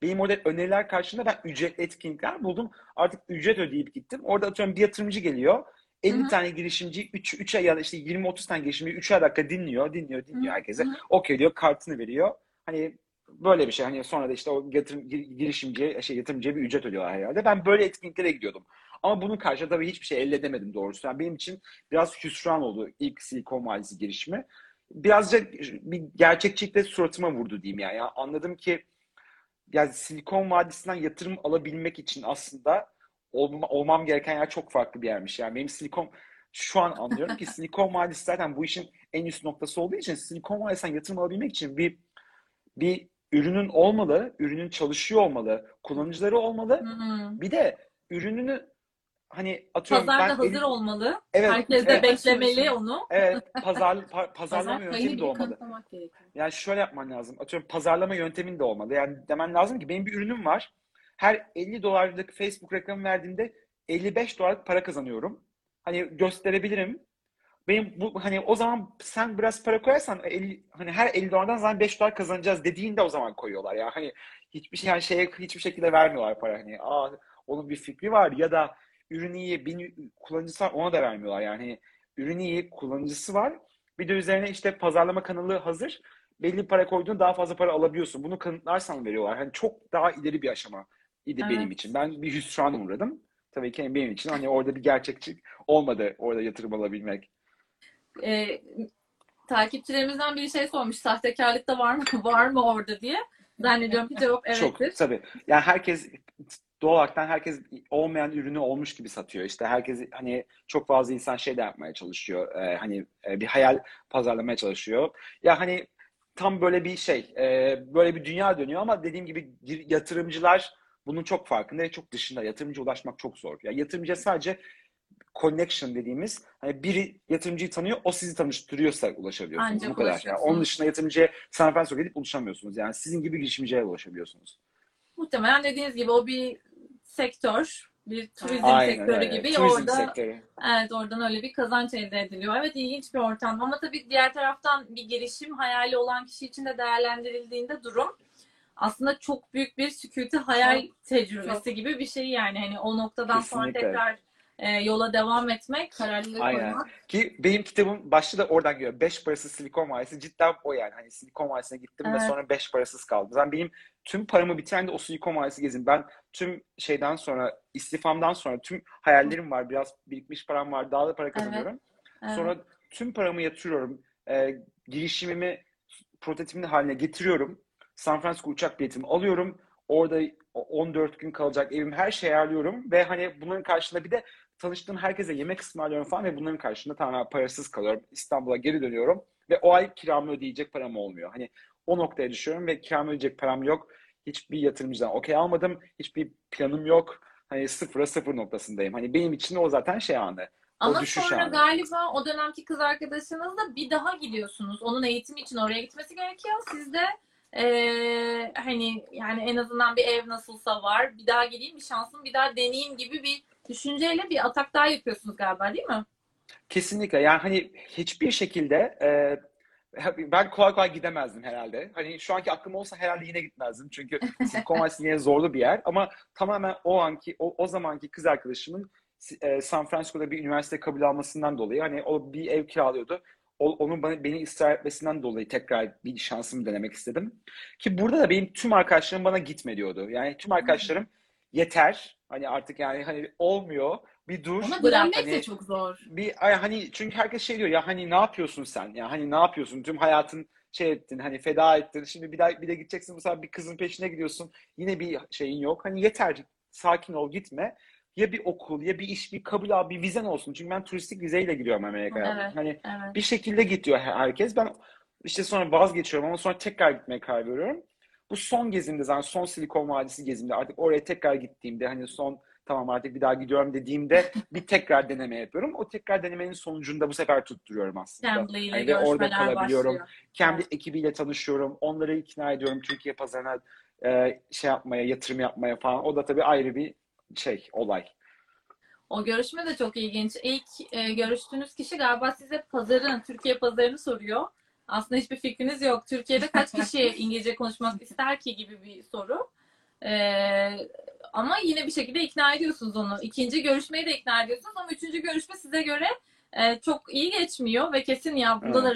benim orada öneriler karşılığında ben ücretli etkinlikler buldum. Artık ücret ödeyip gittim. Orada atıyorum bir yatırımcı geliyor. 50 tane girişimci 3'e ya da işte 20-30 tane girişimci 3'er dakika dinliyor herkese. Okey diyor, kartını veriyor. Hani böyle bir şey. Hani sonra da işte o yatırımcıya bir ücret ödüyorlar herhalde. Ben böyle etkinliklere gidiyordum. Ama bunun karşılığında tabii hiçbir şey elde edemedim doğrusu. Yani benim için biraz hüsran oldu ilk Silikon Vadisi girişimi. Birazcık bir gerçekçilikle suratıma vurdu diyeyim yani. Yani anladım ki yani Silikon Vadisi'nden yatırım alabilmek için aslında olmam gereken yer çok farklı bir yermiş. Yani benim şu an anlıyorum ki Silikon Vadisi zaten bu işin en üst noktası olduğu için Silikon Vadisi'nden yatırım alabilmek için bir ürünün olmalı, ürünün çalışıyor olmalı, kullanıcıları olmalı. Bir de ürününü hani atıyorum pazarda hazır olmalı. Evet, herkes de beklemeli onu. Evet, pazarlama yöntemi de olmalı. Yani şöyle yapman lazım. Atıyorum pazarlama yöntemin de olmalı. Yani demen lazım ki benim bir ürünüm var. Her $50'lık Facebook reklamı verdiğimde $55 para kazanıyorum. Hani gösterebilirim. Benim bu hani o zaman sen biraz para koyarsan hani her $50'dan zaten $5 kazanacağız dediğinde o zaman koyuyorlar ya. Hani hiçbir şey hiçbir şekilde vermiyorlar para hani. Onun bir fikri var ya da ürünü iyi kullanıcısı var ona da vermiyorlar yani. Ürünü iyi kullanıcısı var. Bir de üzerine işte pazarlama kanalı hazır. Belli para koyduğun daha fazla para alabiliyorsun. Bunu kanıtlarsan veriyorlar. Hani çok daha ileri bir aşama. Benim için. Ben bir hüsrana uğradım. Tabii ki benim için. Hani orada bir gerçekçilik olmadı. Orada yatırım alabilmek. Takipçilerimizden biri sormuş. Sahtekarlık da var mı orada diye. Zannediyorum ki cevap evettir. Çok tabii. Yani herkes doğal olaraktan herkes olmayan ürünü olmuş gibi satıyor. İşte herkes hani çok fazla insan de yapmaya çalışıyor. Hani bir hayal pazarlamaya çalışıyor. Ya hani tam böyle bir böyle bir dünya dönüyor ama dediğim gibi yatırımcılar bunun çok farkında ve çok dışında. Yatırımcıya ulaşmak çok zor. Yani yatırımcıya sadece connection dediğimiz, hani biri yatırımcıyı tanıyor, o sizi tanıştırıyorsa ulaşabiliyorsunuz. Ancak bu kadar. Yani onun dışında yatırımcıya San Francisco'ya gidip ulaşamıyorsunuz. Yani sizin gibi girişimciye ulaşabiliyorsunuz. Muhtemelen dediğiniz gibi o bir sektör, bir turizm sektörü gibi. Turizm orada sektörü. Evet, oradan öyle bir kazanç elde ediliyor. Evet, ilginç bir ortam. Ama tabii diğer taraftan bir girişim hayali olan kişi için de değerlendirildiğinde durum aslında çok büyük bir sükutu hayal tecrübesi gibi bir şey yani. Hani o noktadan Kesinlikle. Sonra tekrar yola devam etmek, kararlılık koymak. Ki benim kitabım başta da oradan geliyor. Beş Parasız Silikon Vadisi cidden o yani. Hani Silikon Vadisi'ne gittim ve sonra beş parasız kaldım. Zaten benim tüm paramı bitiren de o Silikon Vadisi gezin. Ben tüm şeyden sonra, istifamdan sonra tüm hayallerim var. Biraz birikmiş param var. Daha da para kazanıyorum. Evet. Sonra tüm paramı yatırıyorum. Girişimimi prototipini haline getiriyorum. San Francisco uçak biletimi alıyorum. Orada 14 gün kalacak evim, her şeyi ayarlıyorum ve hani bunların karşılığında bir de tanıştığım herkese yemek ısmarlıyorum falan ve bunların karşılığında tamamen parasız kalıyorum. İstanbul'a geri dönüyorum ve o ay kiramı ödeyecek param olmuyor. Hani o noktaya düşüyorum ve kiramı ödeyecek param yok. Hiçbir yatırımcıdan okey almadım. Hiçbir planım yok. Hani sıfıra sıfır noktasındayım. Hani benim için o zaten şey anı. Ama sonra galiba o dönemki kız arkadaşınızla bir daha gidiyorsunuz. Onun eğitimi için oraya gitmesi gerekiyor. Siz de hani yani en azından bir ev nasılsa var, bir daha geleyim, bir şansım, bir daha deneyeyim gibi bir düşünceyle bir atak daha yapıyorsunuz galiba, değil mi? Kesinlikle. Yani hani hiçbir şekilde ben kolay kolay gidemezdim herhalde. Hani şu anki aklım olsa herhalde yine gitmezdim. Çünkü Silikon Vadisi yine zorlu bir yer. Ama tamamen o anki, o zamanki kız arkadaşımın San Francisco'da bir üniversite kabul almasından dolayı, hani o bir ev kiralıyordu. Onun beni ısrar etmesinden dolayı tekrar bir şansımı denemek istedim. Ki burada da benim tüm arkadaşlarım bana gitme diyordu. Yani tüm arkadaşlarım yeter. Hani artık yani hani olmuyor. Bir dur. Ama direnmek de çok zor. Bir hani çünkü herkes şey diyor ya hani ne yapıyorsun sen? Ya hani ne yapıyorsun? Tüm hayatın şey ettin, hani feda ettin. Şimdi bir de gideceksin, mesela bir kızın peşine gidiyorsun. Yine bir şeyin yok. Hani yeter. Sakin ol, gitme. Ya bir okul, ya bir iş, bir kabul al, bir vizen olsun. Çünkü ben turistik vizeyle gidiyorum Amerika'ya. Evet, hani evet. Bir şekilde gidiyor herkes. Ben işte sonra vazgeçiyorum ama sonra tekrar gitmeye karar veriyorum. Bu son gezimde, yani son Silikon Vadisi gezimde artık oraya tekrar gittiğimde, hani son tamam artık bir daha gidiyorum dediğimde bir tekrar deneme yapıyorum. O tekrar denemenin sonucunda bu sefer tutturuyorum aslında. Cambly ile görüşmeler orada kalabiliyorum. Cambly ekibiyle tanışıyorum. Onları ikna ediyorum Türkiye pazarına şey yapmaya, yatırım yapmaya falan. O da tabii ayrı bir olay. O görüşme de çok ilginç. İlk görüştüğünüz kişi galiba size Türkiye pazarını soruyor. Aslında hiçbir fikriniz yok. Türkiye'de kaç kişi İngilizce konuşmak ister ki gibi bir soru. Ama yine bir şekilde ikna ediyorsunuz onu. İkinci görüşmeyi de ikna ediyorsunuz ama üçüncü görüşme size göre çok iyi geçmiyor ve kesin ya bunda da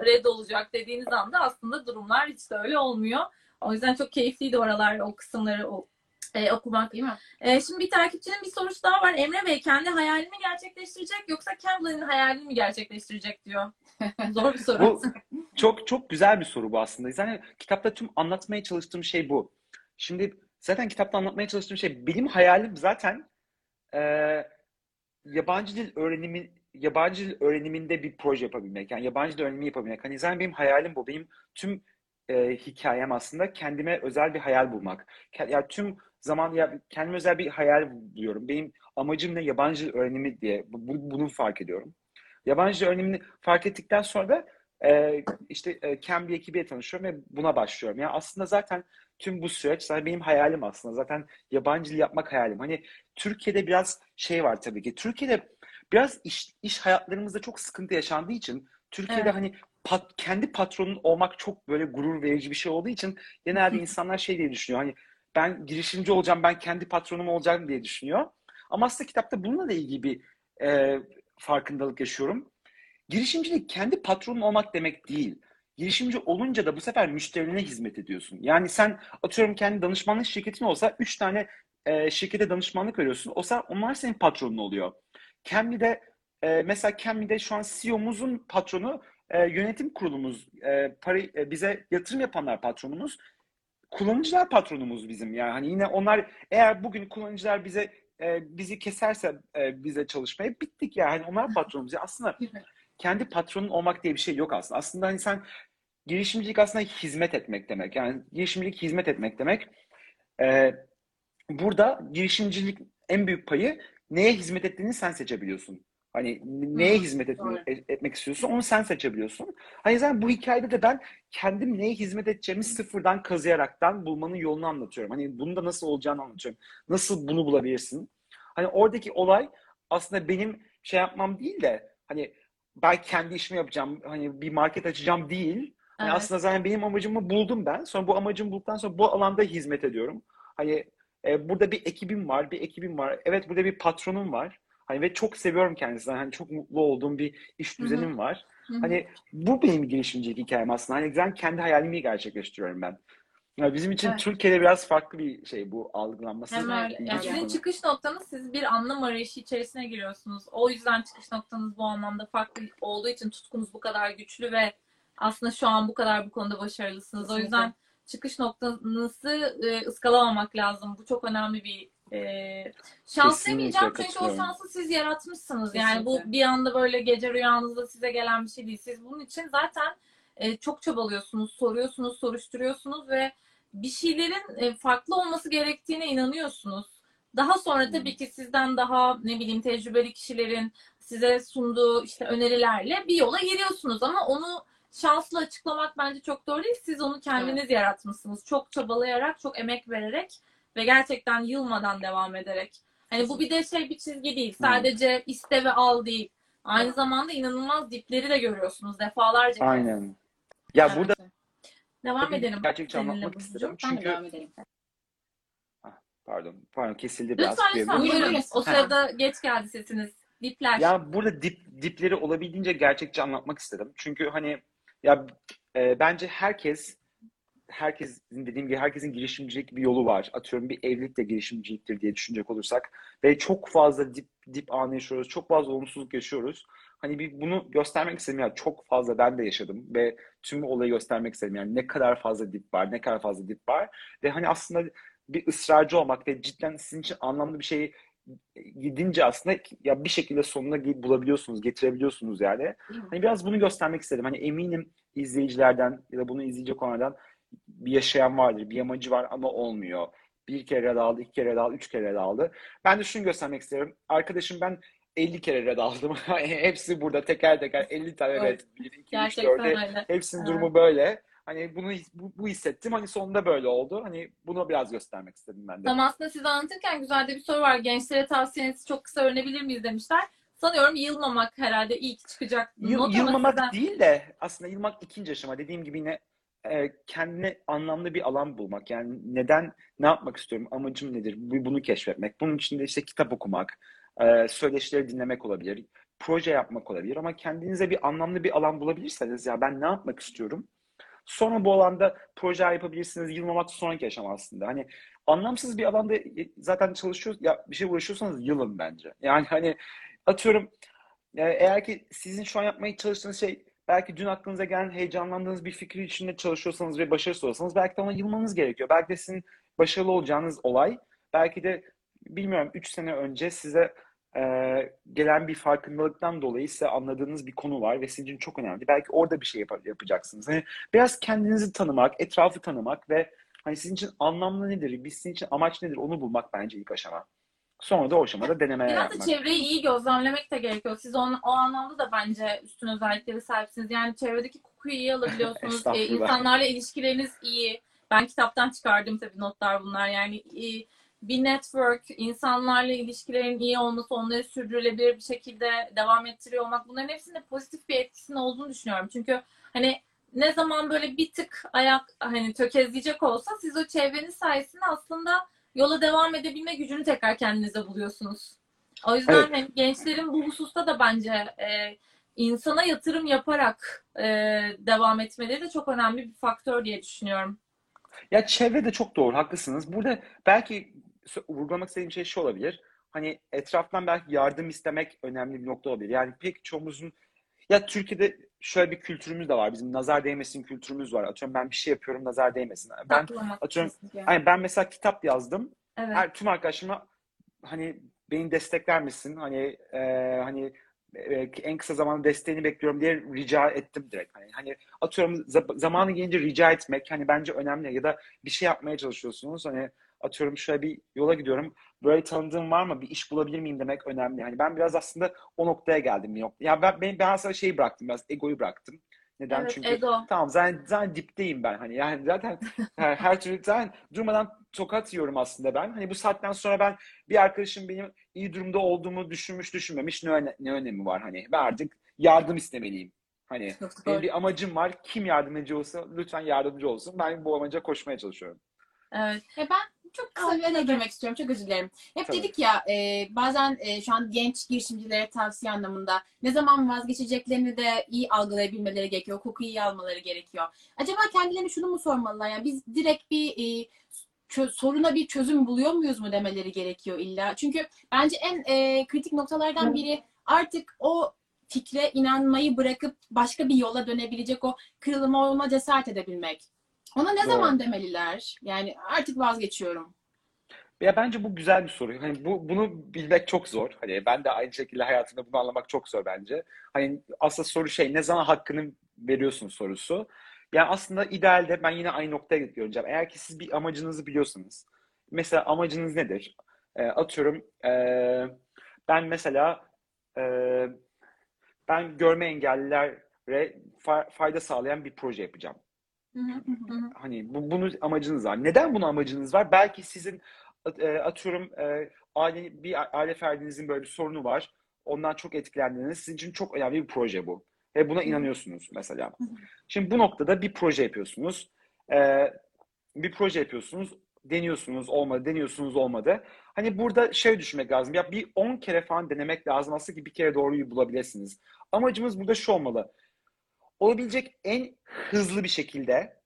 red olacak dediğiniz anda aslında durumlar hiç de öyle olmuyor. O yüzden çok keyifliydi oralar, o kısımları okumak, değil mi? Şimdi bir takipçinin bir sorusu daha var. Emre Bey, kendi hayalini mi gerçekleştirecek yoksa Cambly'nin hayalini mi gerçekleştirecek diyor. Zor bir soru. Bu çok çok güzel bir soru bu aslında. Yani kitapta tüm anlatmaya çalıştığım şey bu. Şimdi zaten kitapta anlatmaya çalıştığım şey, benim hayalim zaten yabancı dil öğreniminde bir proje yapabilmek. Yani yabancı dil öğrenimi yapabilmek. Hani zaten benim hayalim bu. Benim tüm hikayem aslında kendime özel bir hayal bulmak. Yani tüm zaman ya kendime özel bir hayal buluyorum. Benim amacım ne? Yabancı dil öğrenimi diye. Bunu fark ediyorum. Yabancı dil öğrenimini fark ettikten sonra da Cambly ekibiyle tanışıyorum ve buna başlıyorum. Yani aslında zaten tüm bu süreç zaten benim hayalim aslında. Zaten yabancı dil yapmak hayalim. Hani Türkiye'de biraz şey var tabii ki. Türkiye'de biraz iş hayatlarımızda çok sıkıntı yaşandığı için Türkiye'de hani kendi patronun olmak çok böyle gurur verici bir şey olduğu için genelde insanlar şey diye düşünüyor. Hani ben girişimci olacağım, ben kendi patronum olacağım diye düşünüyor. Ama aslında kitapta bununla da ilgili bir farkındalık yaşıyorum. Girişimcilik kendi patronun olmak demek değil. Girişimci olunca da bu sefer müşterine hizmet ediyorsun. Yani sen atıyorum kendi danışmanlık şirketin olsa 3 tane şirkete danışmanlık veriyorsun. Onlar senin patronun oluyor. Cambly'de şu an CEO'muzun patronu yönetim kurulumuz, bize yatırım yapanlar patronumuz, kullanıcılar patronumuz bizim. Yani hani yine onlar, eğer bugün kullanıcılar bizi keserse bize çalışmaya bittik ya. Yani onlar patronumuz. Yani aslında kendi patronun olmak diye bir şey yok aslında. Aslında hani girişimcilik aslında hizmet etmek demek. Yani girişimcilik hizmet etmek demek. Burada girişimcilik en büyük payı neye hizmet ettiğini sen seçebiliyorsun. Hani neye hizmet etmek istiyorsun onu sen seçebiliyorsun. Hani zaten bu hikayede de ben kendim neye hizmet edeceğimi sıfırdan kazıyaraktan bulmanın yolunu anlatıyorum. Hani bunu da nasıl olacağını anlatıyorum. Nasıl bunu bulabilirsin? Hani oradaki olay aslında benim şey yapmam değil de hani ben kendi işimi yapacağım, hani bir market açacağım değil. Hani aslında zaten benim amacımı buldum ben. Sonra bu amacımı bulduktan sonra bu alanda hizmet ediyorum. Hani burada bir ekibim var. Evet, burada bir patronum var. Hani ve çok seviyorum kendisini. Hani çok mutlu olduğum bir iş düzenim Hı-hı. var. Hı-hı. Hani bu benim girişimcilik hikayem aslında. Hani ben kendi hayalimi gerçekleştiriyorum ben. Yani bizim için evet. Türkiye'de biraz farklı bir şey bu algılanması. Hemen, yani sizin çıkış noktanız, siz bir anlam arayışı içerisine giriyorsunuz. O yüzden çıkış noktanız bu anlamda farklı olduğu için tutkunuz bu kadar güçlü ve aslında şu an bu kadar bu konuda başarılısınız. Kesinlikle. O yüzden çıkış noktanızı ıskalamamak lazım. Bu çok önemli bir şans demeyeceğim çünkü o şansı siz yaratmışsınız. Kesinlikle. Yani bu bir anda böyle gece rüyanızda size gelen bir şey değil. Siz bunun için zaten çok çabalıyorsunuz, soruyorsunuz, soruşturuyorsunuz ve bir şeylerin farklı olması gerektiğine inanıyorsunuz. Daha sonra tabii ki sizden daha ne bileyim tecrübeli kişilerin size sunduğu işte önerilerle bir yola giriyorsunuz ama onu şanslı açıklamak bence çok doğru değil. Siz onu kendiniz evet. yaratmışsınız. Çok çabalayarak, çok emek vererek ve gerçekten yılmadan devam ederek. Hani bu bir de şey, bir çizgi değil. Sadece iste ve al değil. Aynı zamanda inanılmaz dipleri de görüyorsunuz defalarca. Aynen. Ya evet. burada devam edelim. Gerçekten anlatmak istedim. Çünkü Pardon, kesildi biraz. Lütfen buyurun. O sırada geç geldi sesiniz. Dipler. Ya burada dipleri olabildiğince gerçekçi anlatmak istedim. Çünkü hani ya bence herkesin dediğim gibi herkesin girişimcilik bir yolu var. Atıyorum bir evlilik de girişimciliktir diye düşünecek olursak ve çok fazla dip anı yaşıyoruz. Çok fazla olumsuzluk yaşıyoruz. Hani bir bunu göstermek istedim. Yani çok fazla ben de yaşadım ve tüm olayı göstermek istedim. Yani ne kadar fazla dip var, ne kadar fazla dip var ve hani aslında bir ısrarcı olmak ve cidden sizin için anlamlı bir şeyi gidince aslında ya bir şekilde sonuna bulabiliyorsunuz, getirebiliyorsunuz yani. Hani biraz bunu göstermek istedim. Hani eminim izleyicilerden ya da bunu izleyecek olanlardan bir yaşayan vardır, bir amacı var ama olmuyor. Bir kere dağıldı, iki kere dağıldı, üç kere dağıldı. Ben de şunu göstermek isterim. Arkadaşım ben 50 kere dağıldım. Hepsi burada teker teker 50 tane evet. 1, 2, 3, 4'e hepsinin durumu böyle. Hani bunu bu hissettim. Hani sonunda böyle oldu. Hani bunu biraz göstermek istedim ben de. Tam aslında siz anlatırken güzel de bir soru var. Gençlere tavsiyenizi çok kısa öğrenebilir miyiz demişler. Sanıyorum yılmamak herhalde ilk çıkacak. Yılmamak sizden... değil de aslında yılmak ikinci aşama. Dediğim gibi yine kendine anlamlı bir alan bulmak. Yani neden, ne yapmak istiyorum, amacım nedir? Bunu keşfetmek. Bunun için de işte kitap okumak, söyleşileri dinlemek olabilir. Proje yapmak olabilir. Ama kendinize bir anlamlı bir alan bulabilirseniz ya ben ne yapmak istiyorum? Sonra bu alanda proje yapabilirsiniz. Yılmamak sonraki yaşam aslında. Hani anlamsız bir alanda zaten çalışıyoruz ya bir şey uğraşıyorsanız yılın bence. Yani hani atıyorum eğer ki sizin şu an yapmaya çalıştığınız şey belki dün aklınıza gelen heyecanlandığınız bir fikri içinde çalışıyorsanız ve başarısız olursanız belki de ona yılmanız gerekiyor. Belki de sizin başarılı olacağınız olay belki de bilmiyorum 3 sene önce size gelen bir farkındalıktan dolayı size anladığınız bir konu var ve sizin için çok önemli. Belki orada bir şey yapacaksınız. Hani biraz kendinizi tanımak, etrafı tanımak ve hani sizin için anlamlı nedir, sizin için amaç nedir onu bulmak bence ilk aşama. Sonra da o aşamada denemeler yapmak. Biraz da çevreyi iyi gözlemlemek de gerekiyor. Siz o anlamda da bence üstün özelliklere sahipsiniz. Yani çevredeki kokuyu iyi alabiliyorsunuz. İnsanlarla ilişkileriniz iyi. Ben kitaptan çıkardım tabii notlar bunlar. Yani iyi. Bir network, insanlarla ilişkilerin iyi olması, onları sürdürülebilir bir şekilde devam ettiriyor olmak, bunların hepsinde pozitif bir etkisinin olduğunu düşünüyorum. Çünkü hani ne zaman böyle bir tık ayak hani tökezleyecek olsa siz o çevreniz sayesinde aslında yola devam edebilme gücünü tekrar kendinize buluyorsunuz. O yüzden evet. hani gençlerin bu hususta da bence insana yatırım yaparak devam etmeleri de çok önemli bir faktör diye düşünüyorum. Ya çevre de çok doğru, haklısınız. Burada belki vurgulamak istediğim şey şu olabilir. Hani etraftan belki yardım istemek önemli bir nokta olabilir. Yani pek çoğumuzun ya Türkiye'de şöyle bir kültürümüz de var. Bizim nazar değmesin kültürümüz var. Atıyorum ben bir şey yapıyorum nazar değmesin. Ben atıyorum yani ben mesela kitap yazdım. Evet. Tüm arkadaşıma hani beni destekler misin? Hani hani en kısa zamanda desteğini bekliyorum diye rica ettim direkt. Hani atıyorum zamanı gelince rica etmek hani bence önemli ya da bir şey yapmaya çalışıyorsunuz hani Atıyorum şöyle bir yola gidiyorum. Böyle tanıdığım var mı? Bir iş bulabilir miyim demek önemli. Yani ben biraz aslında o noktaya geldim. Ya yani ben aslında şeyi bıraktım. Biraz egoyu bıraktım. Neden? Evet, çünkü ego. Tamam zaten dipteyim ben. Hani yani zaten her türlü zaten durmadan tokat yiyorum aslında ben. Hani bu saatten sonra ben bir arkadaşım benim iyi durumda olduğumu düşünmüş düşünmemiş ne önemi var hani. Ben artık yardım istemeliyim. Hani benim bir amacım var. Kim yardımcı olsa lütfen yardımcı olsun. Ben bu amaca koşmaya çalışıyorum. Evet. Ben çok kısa bir öne girmek istiyorum. Çok özür dilerim. Hep tabii. Dedik ya bazen şu an genç girişimcilere tavsiye anlamında ne zaman vazgeçeceklerini de iyi algılayabilmeleri gerekiyor. Kokuyu iyi almaları gerekiyor. Acaba kendilerine şunu mu sormalılar? Yani biz direkt bir soruna bir çözüm buluyor muyuz mu demeleri gerekiyor illa? Çünkü bence en kritik noktalardan biri artık o fikre inanmayı bırakıp başka bir yola dönebilecek o kırılıma olma cesaret edebilmek. Ona ne zaman demeliler? Yani artık vazgeçiyorum. Ya bence bu güzel bir soru. Hani bunu bilmek çok zor. Hani ben de aynı şekilde hayatımda bunu anlamak çok zor bence. Hani asıl soru şey, ne zaman hakkını veriyorsun sorusu. Yani aslında idealde ben yine aynı noktaya geleceğim. Eğer ki siz bir amacınızı biliyorsanız. Mesela amacınız nedir? Atıyorum ben mesela ben görme engellilere fayda sağlayan bir proje yapacağım. Hani bunu amacınız var. Neden bunun amacınız var? Belki sizin atıyorum bir aile ferdinizin böyle bir sorunu var. Ondan çok etkilendiniz. Sizin için çok önemli bir proje bu. Ve buna inanıyorsunuz mesela. Şimdi bu noktada bir proje yapıyorsunuz. Deniyorsunuz olmadı, deniyorsunuz olmadı. Hani burada şey düşünmek lazım. Ya bir 10 kere falan denemek lazım aslında ki bir kere doğruyu bulabilirsiniz. Amacımız burada şu olmalı. Olabilecek en hızlı bir şekilde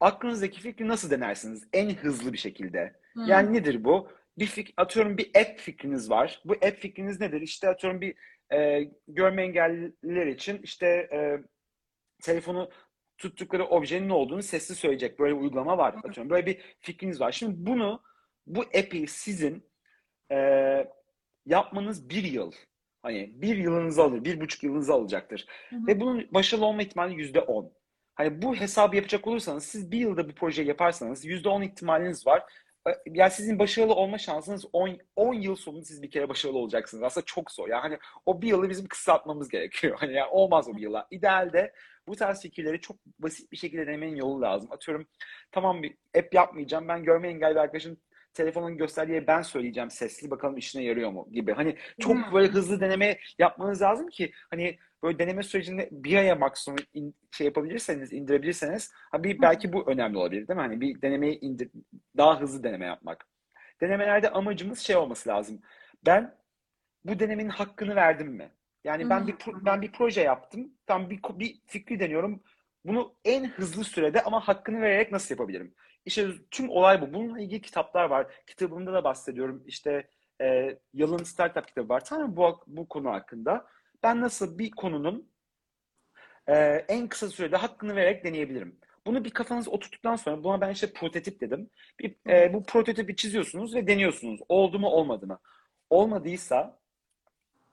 aklınızdaki fikri nasıl denersiniz? En hızlı bir şekilde. Yani nedir bu? Atıyorum bir app fikriniz var. Bu app fikriniz nedir? İşte atıyorum bir görme engelliler için işte telefonu tuttukları objenin ne olduğunu sesli söyleyecek. Böyle bir uygulama var. Atıyorum böyle bir fikriniz var. Şimdi bu app'i sizin yapmanız 1 yıl. Hani 1 yılınızı alır, 1,5 yılınızı alacaktır. Ve bunun başarılı olma ihtimali %10. Hani bu hesabı yapacak olursanız siz 1 yılda bu projeyi yaparsanız %10 ihtimaliniz var. Yani sizin başarılı olma şansınız 10 yıl sonunda siz bir kere başarılı olacaksınız. Aslında çok zor. Yani hani o 1 yılı bizim kısaltmamız gerekiyor. Hani yani olmaz o 1 yıla. İdealde bu tarz fikirleri çok basit bir şekilde denemenin yolu lazım. Atıyorum tamam bir app yapmayacağım. Ben görme engelli arkadaşım telefonun gösterdiği ben söyleyeceğim sesli bakalım işine yarıyor mu gibi. Hani çok böyle hızlı deneme yapmanız lazım ki hani böyle deneme sürecinde bir aya maksimum indirebilirseniz belki bu önemli olabilir değil mi? Hani bir denemeyi daha hızlı deneme yapmak. Denemelerde amacımız şey olması lazım. Ben bu denemenin hakkını verdim mi? Yani ben bir proje yaptım. Tam bir fikri deniyorum. Bunu en hızlı sürede ama hakkını vererek nasıl yapabilirim? İşte tüm olay bu. Bununla ilgili kitaplar var. Kitabımda da bahsediyorum. İşte Yalın Startup kitabı var. Tam bu konu hakkında. Ben nasıl bir konunun en kısa sürede hakkını vererek deneyebilirim? Bunu bir kafanıza oturttuktan sonra buna ben işte prototip dedim. Bu prototipi çiziyorsunuz ve deniyorsunuz. Oldu mu olmadı mı? Olmadıysa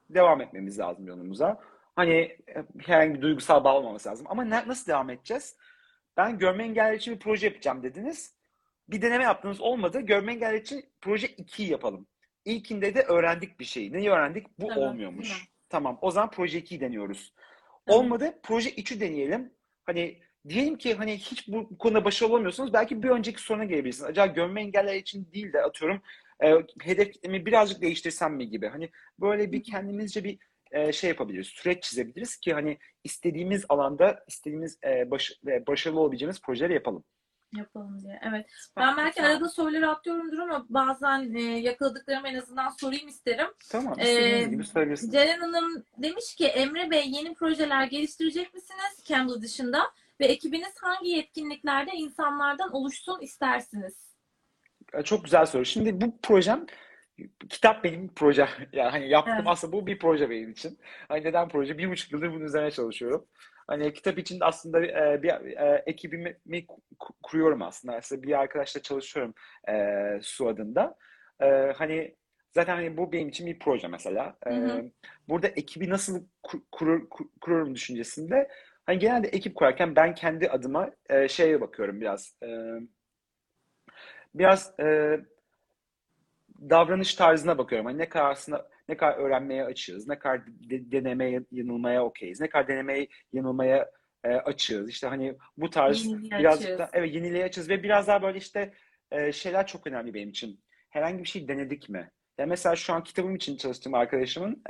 devam etmemiz lazım yolumuza. Hani herhangi bir duygusal bağ olmaması lazım. Ama nasıl devam edeceğiz? Ben görme engelliler için bir proje yapacağım dediniz. Bir deneme yaptınız olmadı. Görme engelliler için proje 2'yi yapalım. İlkinde de öğrendik bir şey. Neyi öğrendik? Bu olmuyormuş. Tamam o zaman proje 2'yi deniyoruz. Olmadı proje 3'ü deneyelim. Hani diyelim ki hani hiç bu konuda başarılı olamıyorsunuz. Belki bir önceki soruna gelebilirsiniz. Acaba görme engelliler için değil de atıyorum hedef kitlemi birazcık değiştirsem mi gibi. Hani böyle bir kendimizce bir şey yapabiliriz, süreç çizebiliriz ki hani istediğimiz alanda istediğimiz başarılı olabileceğimiz projeleri yapalım diye. Evet. Ben belki arada soruları atıyorumdur ama bazen yakaladıklarımı en azından sorayım isterim. Tamam. İstediğiniz gibi söyleyebilirsiniz. Ceren Hanım demiş ki Emre Bey yeni projeler geliştirecek misiniz Cambly dışında ve ekibiniz hangi yetkinliklerde insanlardan oluşsun istersiniz? Çok güzel soru. Şimdi bu projem kitap benim proje. Yani hani yaptım aslında bu bir proje benim için. Hani neden proje? 1,5 yıldır bunun üzerine çalışıyorum. Hani kitap için aslında bir ekibimi kuruyorum aslında. Aslında bir arkadaşla çalışıyorum Su adında. Hani zaten hani bu benim için bir proje mesela. Burada ekibi nasıl kururum düşüncesinde. Hani genelde ekip kurarken ben kendi adıma şeye bakıyorum biraz. biraz davranış tarzına bakıyorum. Hani ne kadar öğrenmeye açığız, ne kadar denemeye yanılmaya okeyiz, ne kadar denemeye yanılmaya açığız. İşte hani bu tarz yeniliğe birazcık da, evet, yeniliğe açığız ve biraz daha böyle işte şeyler çok önemli benim için. Herhangi bir şey denedik mi? Yani mesela şu an kitabım için çalıştığım arkadaşımın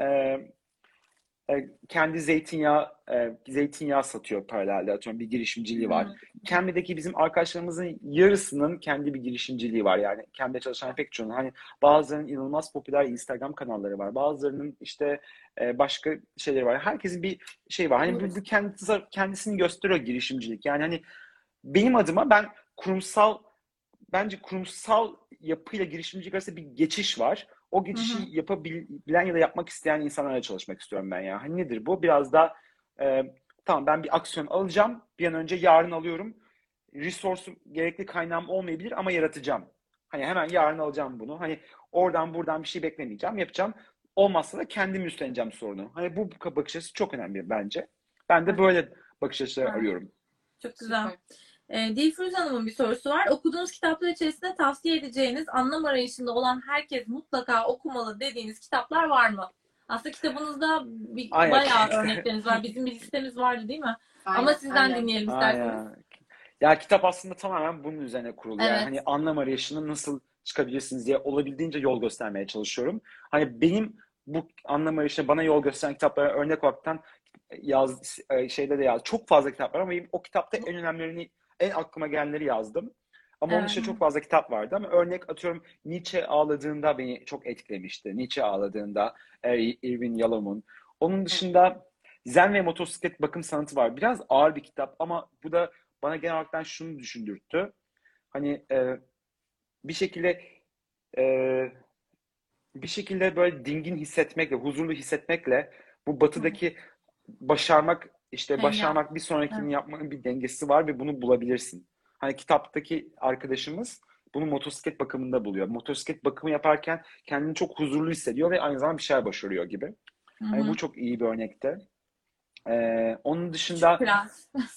kendi zeytinyağı satıyor paralelde. Atıyorum bir girişimciliği var. Cambly'deki bizim arkadaşlarımızın yarısının kendi bir girişimciliği var. Yani Cambly'de çalışan pek çoğunun. Hani bazılarının inanılmaz popüler Instagram kanalları var. Bazılarının işte başka şeyleri var. Herkesin bir şey var. Hani bu kendisini gösteriyor girişimcilik. Yani hani benim adıma bence kurumsal yapıyla girişimcilik arasında bir geçiş var. O geçişi yapabilen ya da yapmak isteyen insanlarla çalışmak istiyorum ben ya. Hani nedir bu? Biraz da tamam ben bir aksiyon alacağım. Bir an önce yarın alıyorum. Resource'um, gerekli kaynağım olmayabilir ama yaratacağım. Hani hemen yarın alacağım bunu. Hani oradan buradan bir şey beklemeyeceğim. Yapacağım. Olmazsa da kendim üstleneceğim sorunu. Hani bu bakış açısı çok önemli bence. Ben de böyle bakış açıları arıyorum. Çok güzel. Dilfruz Hanım'ın bir sorusu var. Okuduğunuz kitaplar içerisinde tavsiye edeceğiniz, anlam arayışında olan herkes mutlaka okumalı dediğiniz kitaplar var mı? Aslında kitabınızda bayağı örnekleriniz var. Bizim bir listemiz vardı değil mi? Aynen. Ama sizden dinleyelim isterseniz. Ya kitap aslında tamamen bunun üzerine kurulu. Evet. Yani hani anlam arayışını nasıl çıkabilirsiniz diye olabildiğince yol göstermeye çalışıyorum. Hani benim bu anlam arayışına bana yol gösteren kitaplara örnek olaraktan çok fazla kitap var ama benim o kitapta en önemlilerini, en aklıma gelenleri yazdım. Ama onun dışında çok fazla kitap vardı. Ama örnek atıyorum Nietzsche ağladığında beni çok etkilemişti. Nietzsche ağladığında Irving Yalom'un. Onun dışında Zen ve Motosiklet Bakım Sanatı var. Biraz ağır bir kitap ama bu da bana genel olarak şunu düşündürttü. Hani bir şekilde böyle dingin hissetmekle, huzurlu hissetmekle bu batıdaki başarmak bir sonrakini yapmanın bir dengesi var ve bunu bulabilirsin. Hani kitaptaki arkadaşımız bunu motosiklet bakımında buluyor. Motosiklet bakımı yaparken kendini çok huzurlu hissediyor ve aynı zamanda bir şeyler başarıyor gibi. Hani bu çok iyi bir örnekte. Onun dışında Küçük Prens,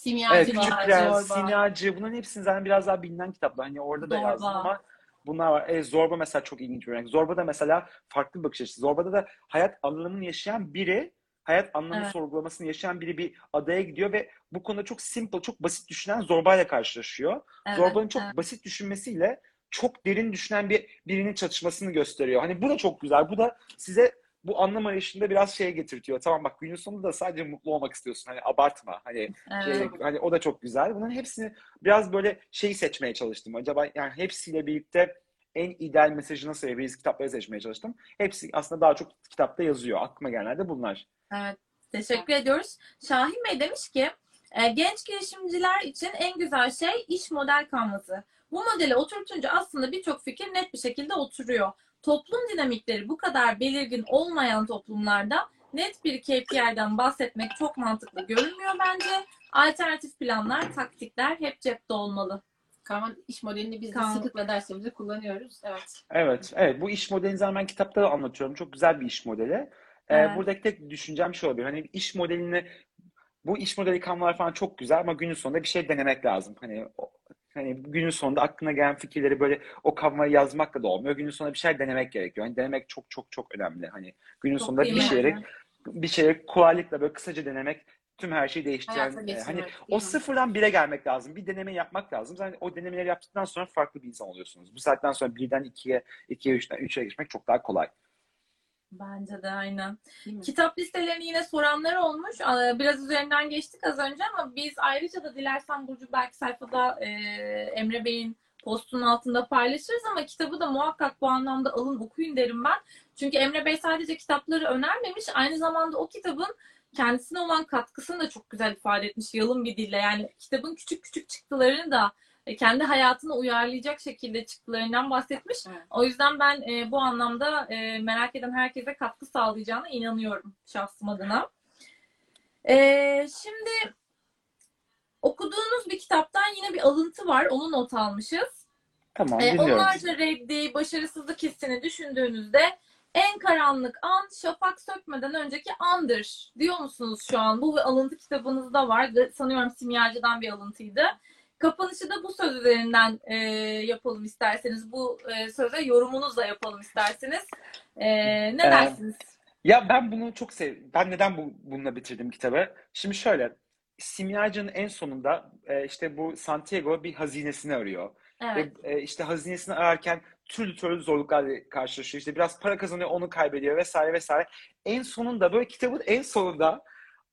Simyacı, bunların hepsini zaten biraz daha bilinen kitaplar. Hani orada da yazdım ama bunlar var. Zorba mesela çok ilginç bir örnek. Zorba da mesela farklı bir bakış açısı. Zorba'da da hayat anlamını yaşayan biri, hayat anlamı sorgulamasını yaşayan biri bir adaya gidiyor ve bu konuda çok simple, çok basit düşünen Zorba'yla karşılaşıyor. Evet, Zorba'nın çok basit düşünmesiyle çok derin düşünen birinin çatışmasını gösteriyor. Hani bu da çok güzel. Bu da size bu anlam arayışında biraz şeye getirtiyor. Tamam bak günün sonunda da sadece mutlu olmak istiyorsun. Hani abartma. Hani hani o da çok güzel. Bunların hepsini biraz böyle seçmeye çalıştım. Acaba yani hepsiyle birlikte en ideal mesajı nasıl verebiliriz kitapları seçmeye çalıştım. Hepsi aslında daha çok kitapta yazıyor. Aklıma gelenlerde bunlar. Evet, teşekkür ediyoruz. Şahin Bey demiş ki, genç girişimciler için en güzel şey iş model kanvası. Bu modele oturtunca aslında birçok fikir net bir şekilde oturuyor. Toplum dinamikleri bu kadar belirgin olmayan toplumlarda net bir KPI'den bahsetmek çok mantıklı görünmüyor bence. Alternatif planlar, taktikler hep cepte olmalı. Kaan, iş modelini biz de sıklıkla dersimizde kullanıyoruz. Evet. Bu iş modelini zaten kitapta da anlatıyorum. Çok güzel bir iş modeli. Buradaki tek düşüncem şu olabilir. Hani bu iş modeli kanunlar falan çok güzel ama günün sonunda bir şey denemek lazım. Hani günün sonunda aklına gelen fikirleri böyle o kanunları yazmakla da olmuyor. Günün sonunda bir şey denemek gerekiyor. Hani denemek çok çok çok önemli. Hani günün sonunda bir şeyleri kolaylıkla böyle kısaca denemek tüm her şeyi değiştiren. Hani o sıfırdan bire gelmek lazım. Bir deneme yapmak lazım. Zaten o denemeleri yaptıktan sonra farklı bir insan oluyorsunuz. Bu saatten sonra 1'den 2'ye, 2'ye 3'den 3'e geçmek çok daha kolay. Bence de aynen. Kitap listelerini yine soranlar olmuş. Biraz üzerinden geçtik az önce ama biz ayrıca da dilersen Burcu belki sayfada Emre Bey'in postunun altında paylaşırız ama kitabı da muhakkak bu anlamda alın okuyun derim ben. Çünkü Emre Bey sadece kitapları önermemiş. Aynı zamanda o kitabın kendisine olan katkısını da çok güzel ifade etmiş yalın bir dille. Yani kitabın küçük küçük çıktılarını da kendi hayatına uyarlayacak şekilde çıktılarından bahsetmiş. Evet. O yüzden ben bu anlamda merak eden herkese katkı sağlayacağına inanıyorum şahsım adına. Şimdi okuduğunuz bir kitaptan yine bir alıntı var. Onu not almışız. Tamam, dinliyorum. Onlarca reddi, başarısızlık hissini düşündüğünüzde en karanlık an şafak sökmeden önceki andır diyor musunuz şu an? Bu alıntı kitabınızda var. Sanıyorum Simyacı'dan bir alıntıydı. Kapanışı da bu söz üzerinden yapalım isterseniz. Bu söze yorumunuzla yapalım isterseniz. Ne dersiniz? Ya ben bunu çok sevdim. Ben neden bununla bitirdim kitabı? Şimdi şöyle, Simyacı'nın en sonunda işte bu Santiago bir hazinesini arıyor. Evet. Ve işte hazinesini ararken türlü zorluklarla karşılaşıyor. İşte biraz para kazanıyor, onu kaybediyor vesaire vesaire. En sonunda, böyle kitabın en sonunda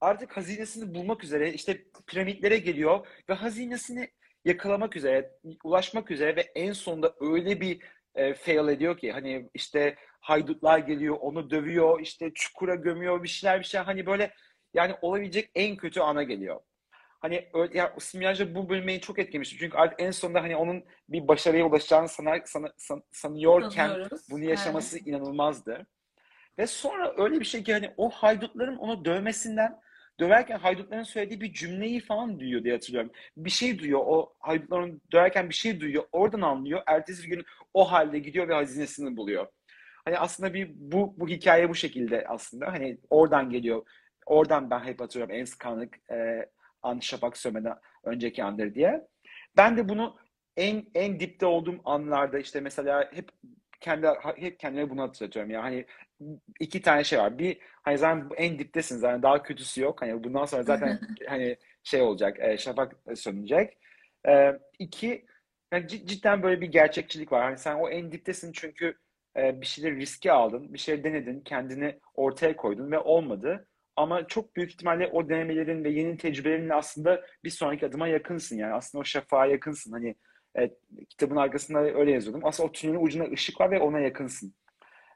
artık hazinesini bulmak üzere işte piramitlere geliyor ve hazinesini yakalamak üzere, ulaşmak üzere ve en sonunda öyle bir fail ediyor ki, hani işte haydutlar geliyor, onu dövüyor, işte çukura gömüyor, bir şeyler hani böyle, yani olabilecek en kötü ana geliyor. Hani ya, Simyacı bu bölümü çok etkilemişti. Çünkü artık en sonunda hani onun bir başarıya ulaşacağını sanıyorken bunu yaşaması inanılmazdı. Ve sonra öyle bir şey ki hani o haydutların onu döverken haydutların söylediği bir cümleyi falan duyuyor diye hatırlıyorum. Bir şey duyuyor, o haydutların döverken bir şey duyuyor, oradan anlıyor. Ertesi gün o halde gidiyor ve hazinesini buluyor. Hani aslında bir bu hikaye bu şekilde aslında. Hani oradan geliyor. Oradan ben hep hatırlıyorum, en sıkanlık an şafak sönmeden önceki andır diye. Ben de bunu en dipte olduğum anlarda işte mesela hep kendime bunu hatırlatıyorum. Yani hani iki tane şey var. Bir, hani zaten en diptesiniz. Yani daha kötüsü yok. Hani bundan sonra zaten hani şey olacak, şafak sönecek. İki, yani cidden böyle bir gerçekçilik var. Hani sen o en diptesin çünkü bir şeyleri riske aldın, bir şey denedin, kendini ortaya koydun ve olmadı. Ama çok büyük ihtimalle o denemelerin ve yeni tecrübelerinle aslında bir sonraki adıma yakınsın. Yani aslında o şafağa yakınsın. Hani kitabın arkasında öyle yazıyordum. Aslında o tünelin ucuna ışık var ve ona yakınsın.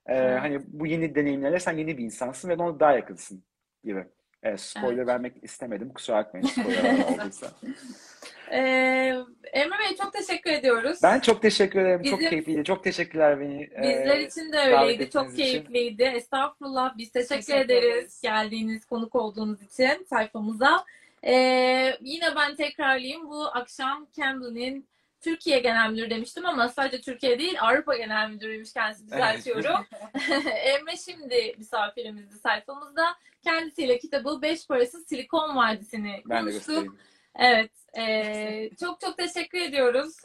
Hani bu yeni deneyimlerle sen yeni bir insansın ve ona daha yakınsın gibi. Spoiler vermek istemedim. Kusura bakmayın spoiler olduysa. Emre Bey, çok teşekkür ediyoruz. Ben çok teşekkür ederim. Çok keyifliydi. Çok teşekkürler beni. Bizler için de öyleydi. Çok keyifliydi. Estağfurullah. Biz teşekkür ederiz geldiğiniz, konuk olduğunuz için sayfamıza. Yine ben tekrarlayayım. Bu akşam Cambly'nin Türkiye Genel Müdürü demiştim ama sadece Türkiye değil, Avrupa Genel Müdürüymüş kendisi, düzeltiyorum. Emre Şimdi misafirimizdi sayfamızda. Kendisiyle kitabı Beş Parasız Silikon Vadisi'ni konuştuk. Evet. Çok teşekkür ediyoruz.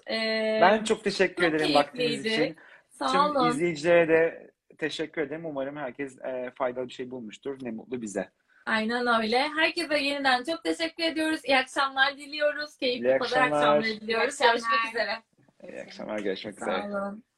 Ben çok teşekkür ederim vaktiniz için. Sağ olun. Tüm izleyicilere de teşekkür ederim. Umarım herkes faydalı bir şey bulmuştur. Ne mutlu bize. Aynen öyle. Herkese yeniden çok teşekkür ediyoruz. İyi akşamlar diliyoruz. Keyifli akşamlar diliyoruz. Görüşmek üzere. İyi akşamlar. Görüşmek üzere. Sağ olun.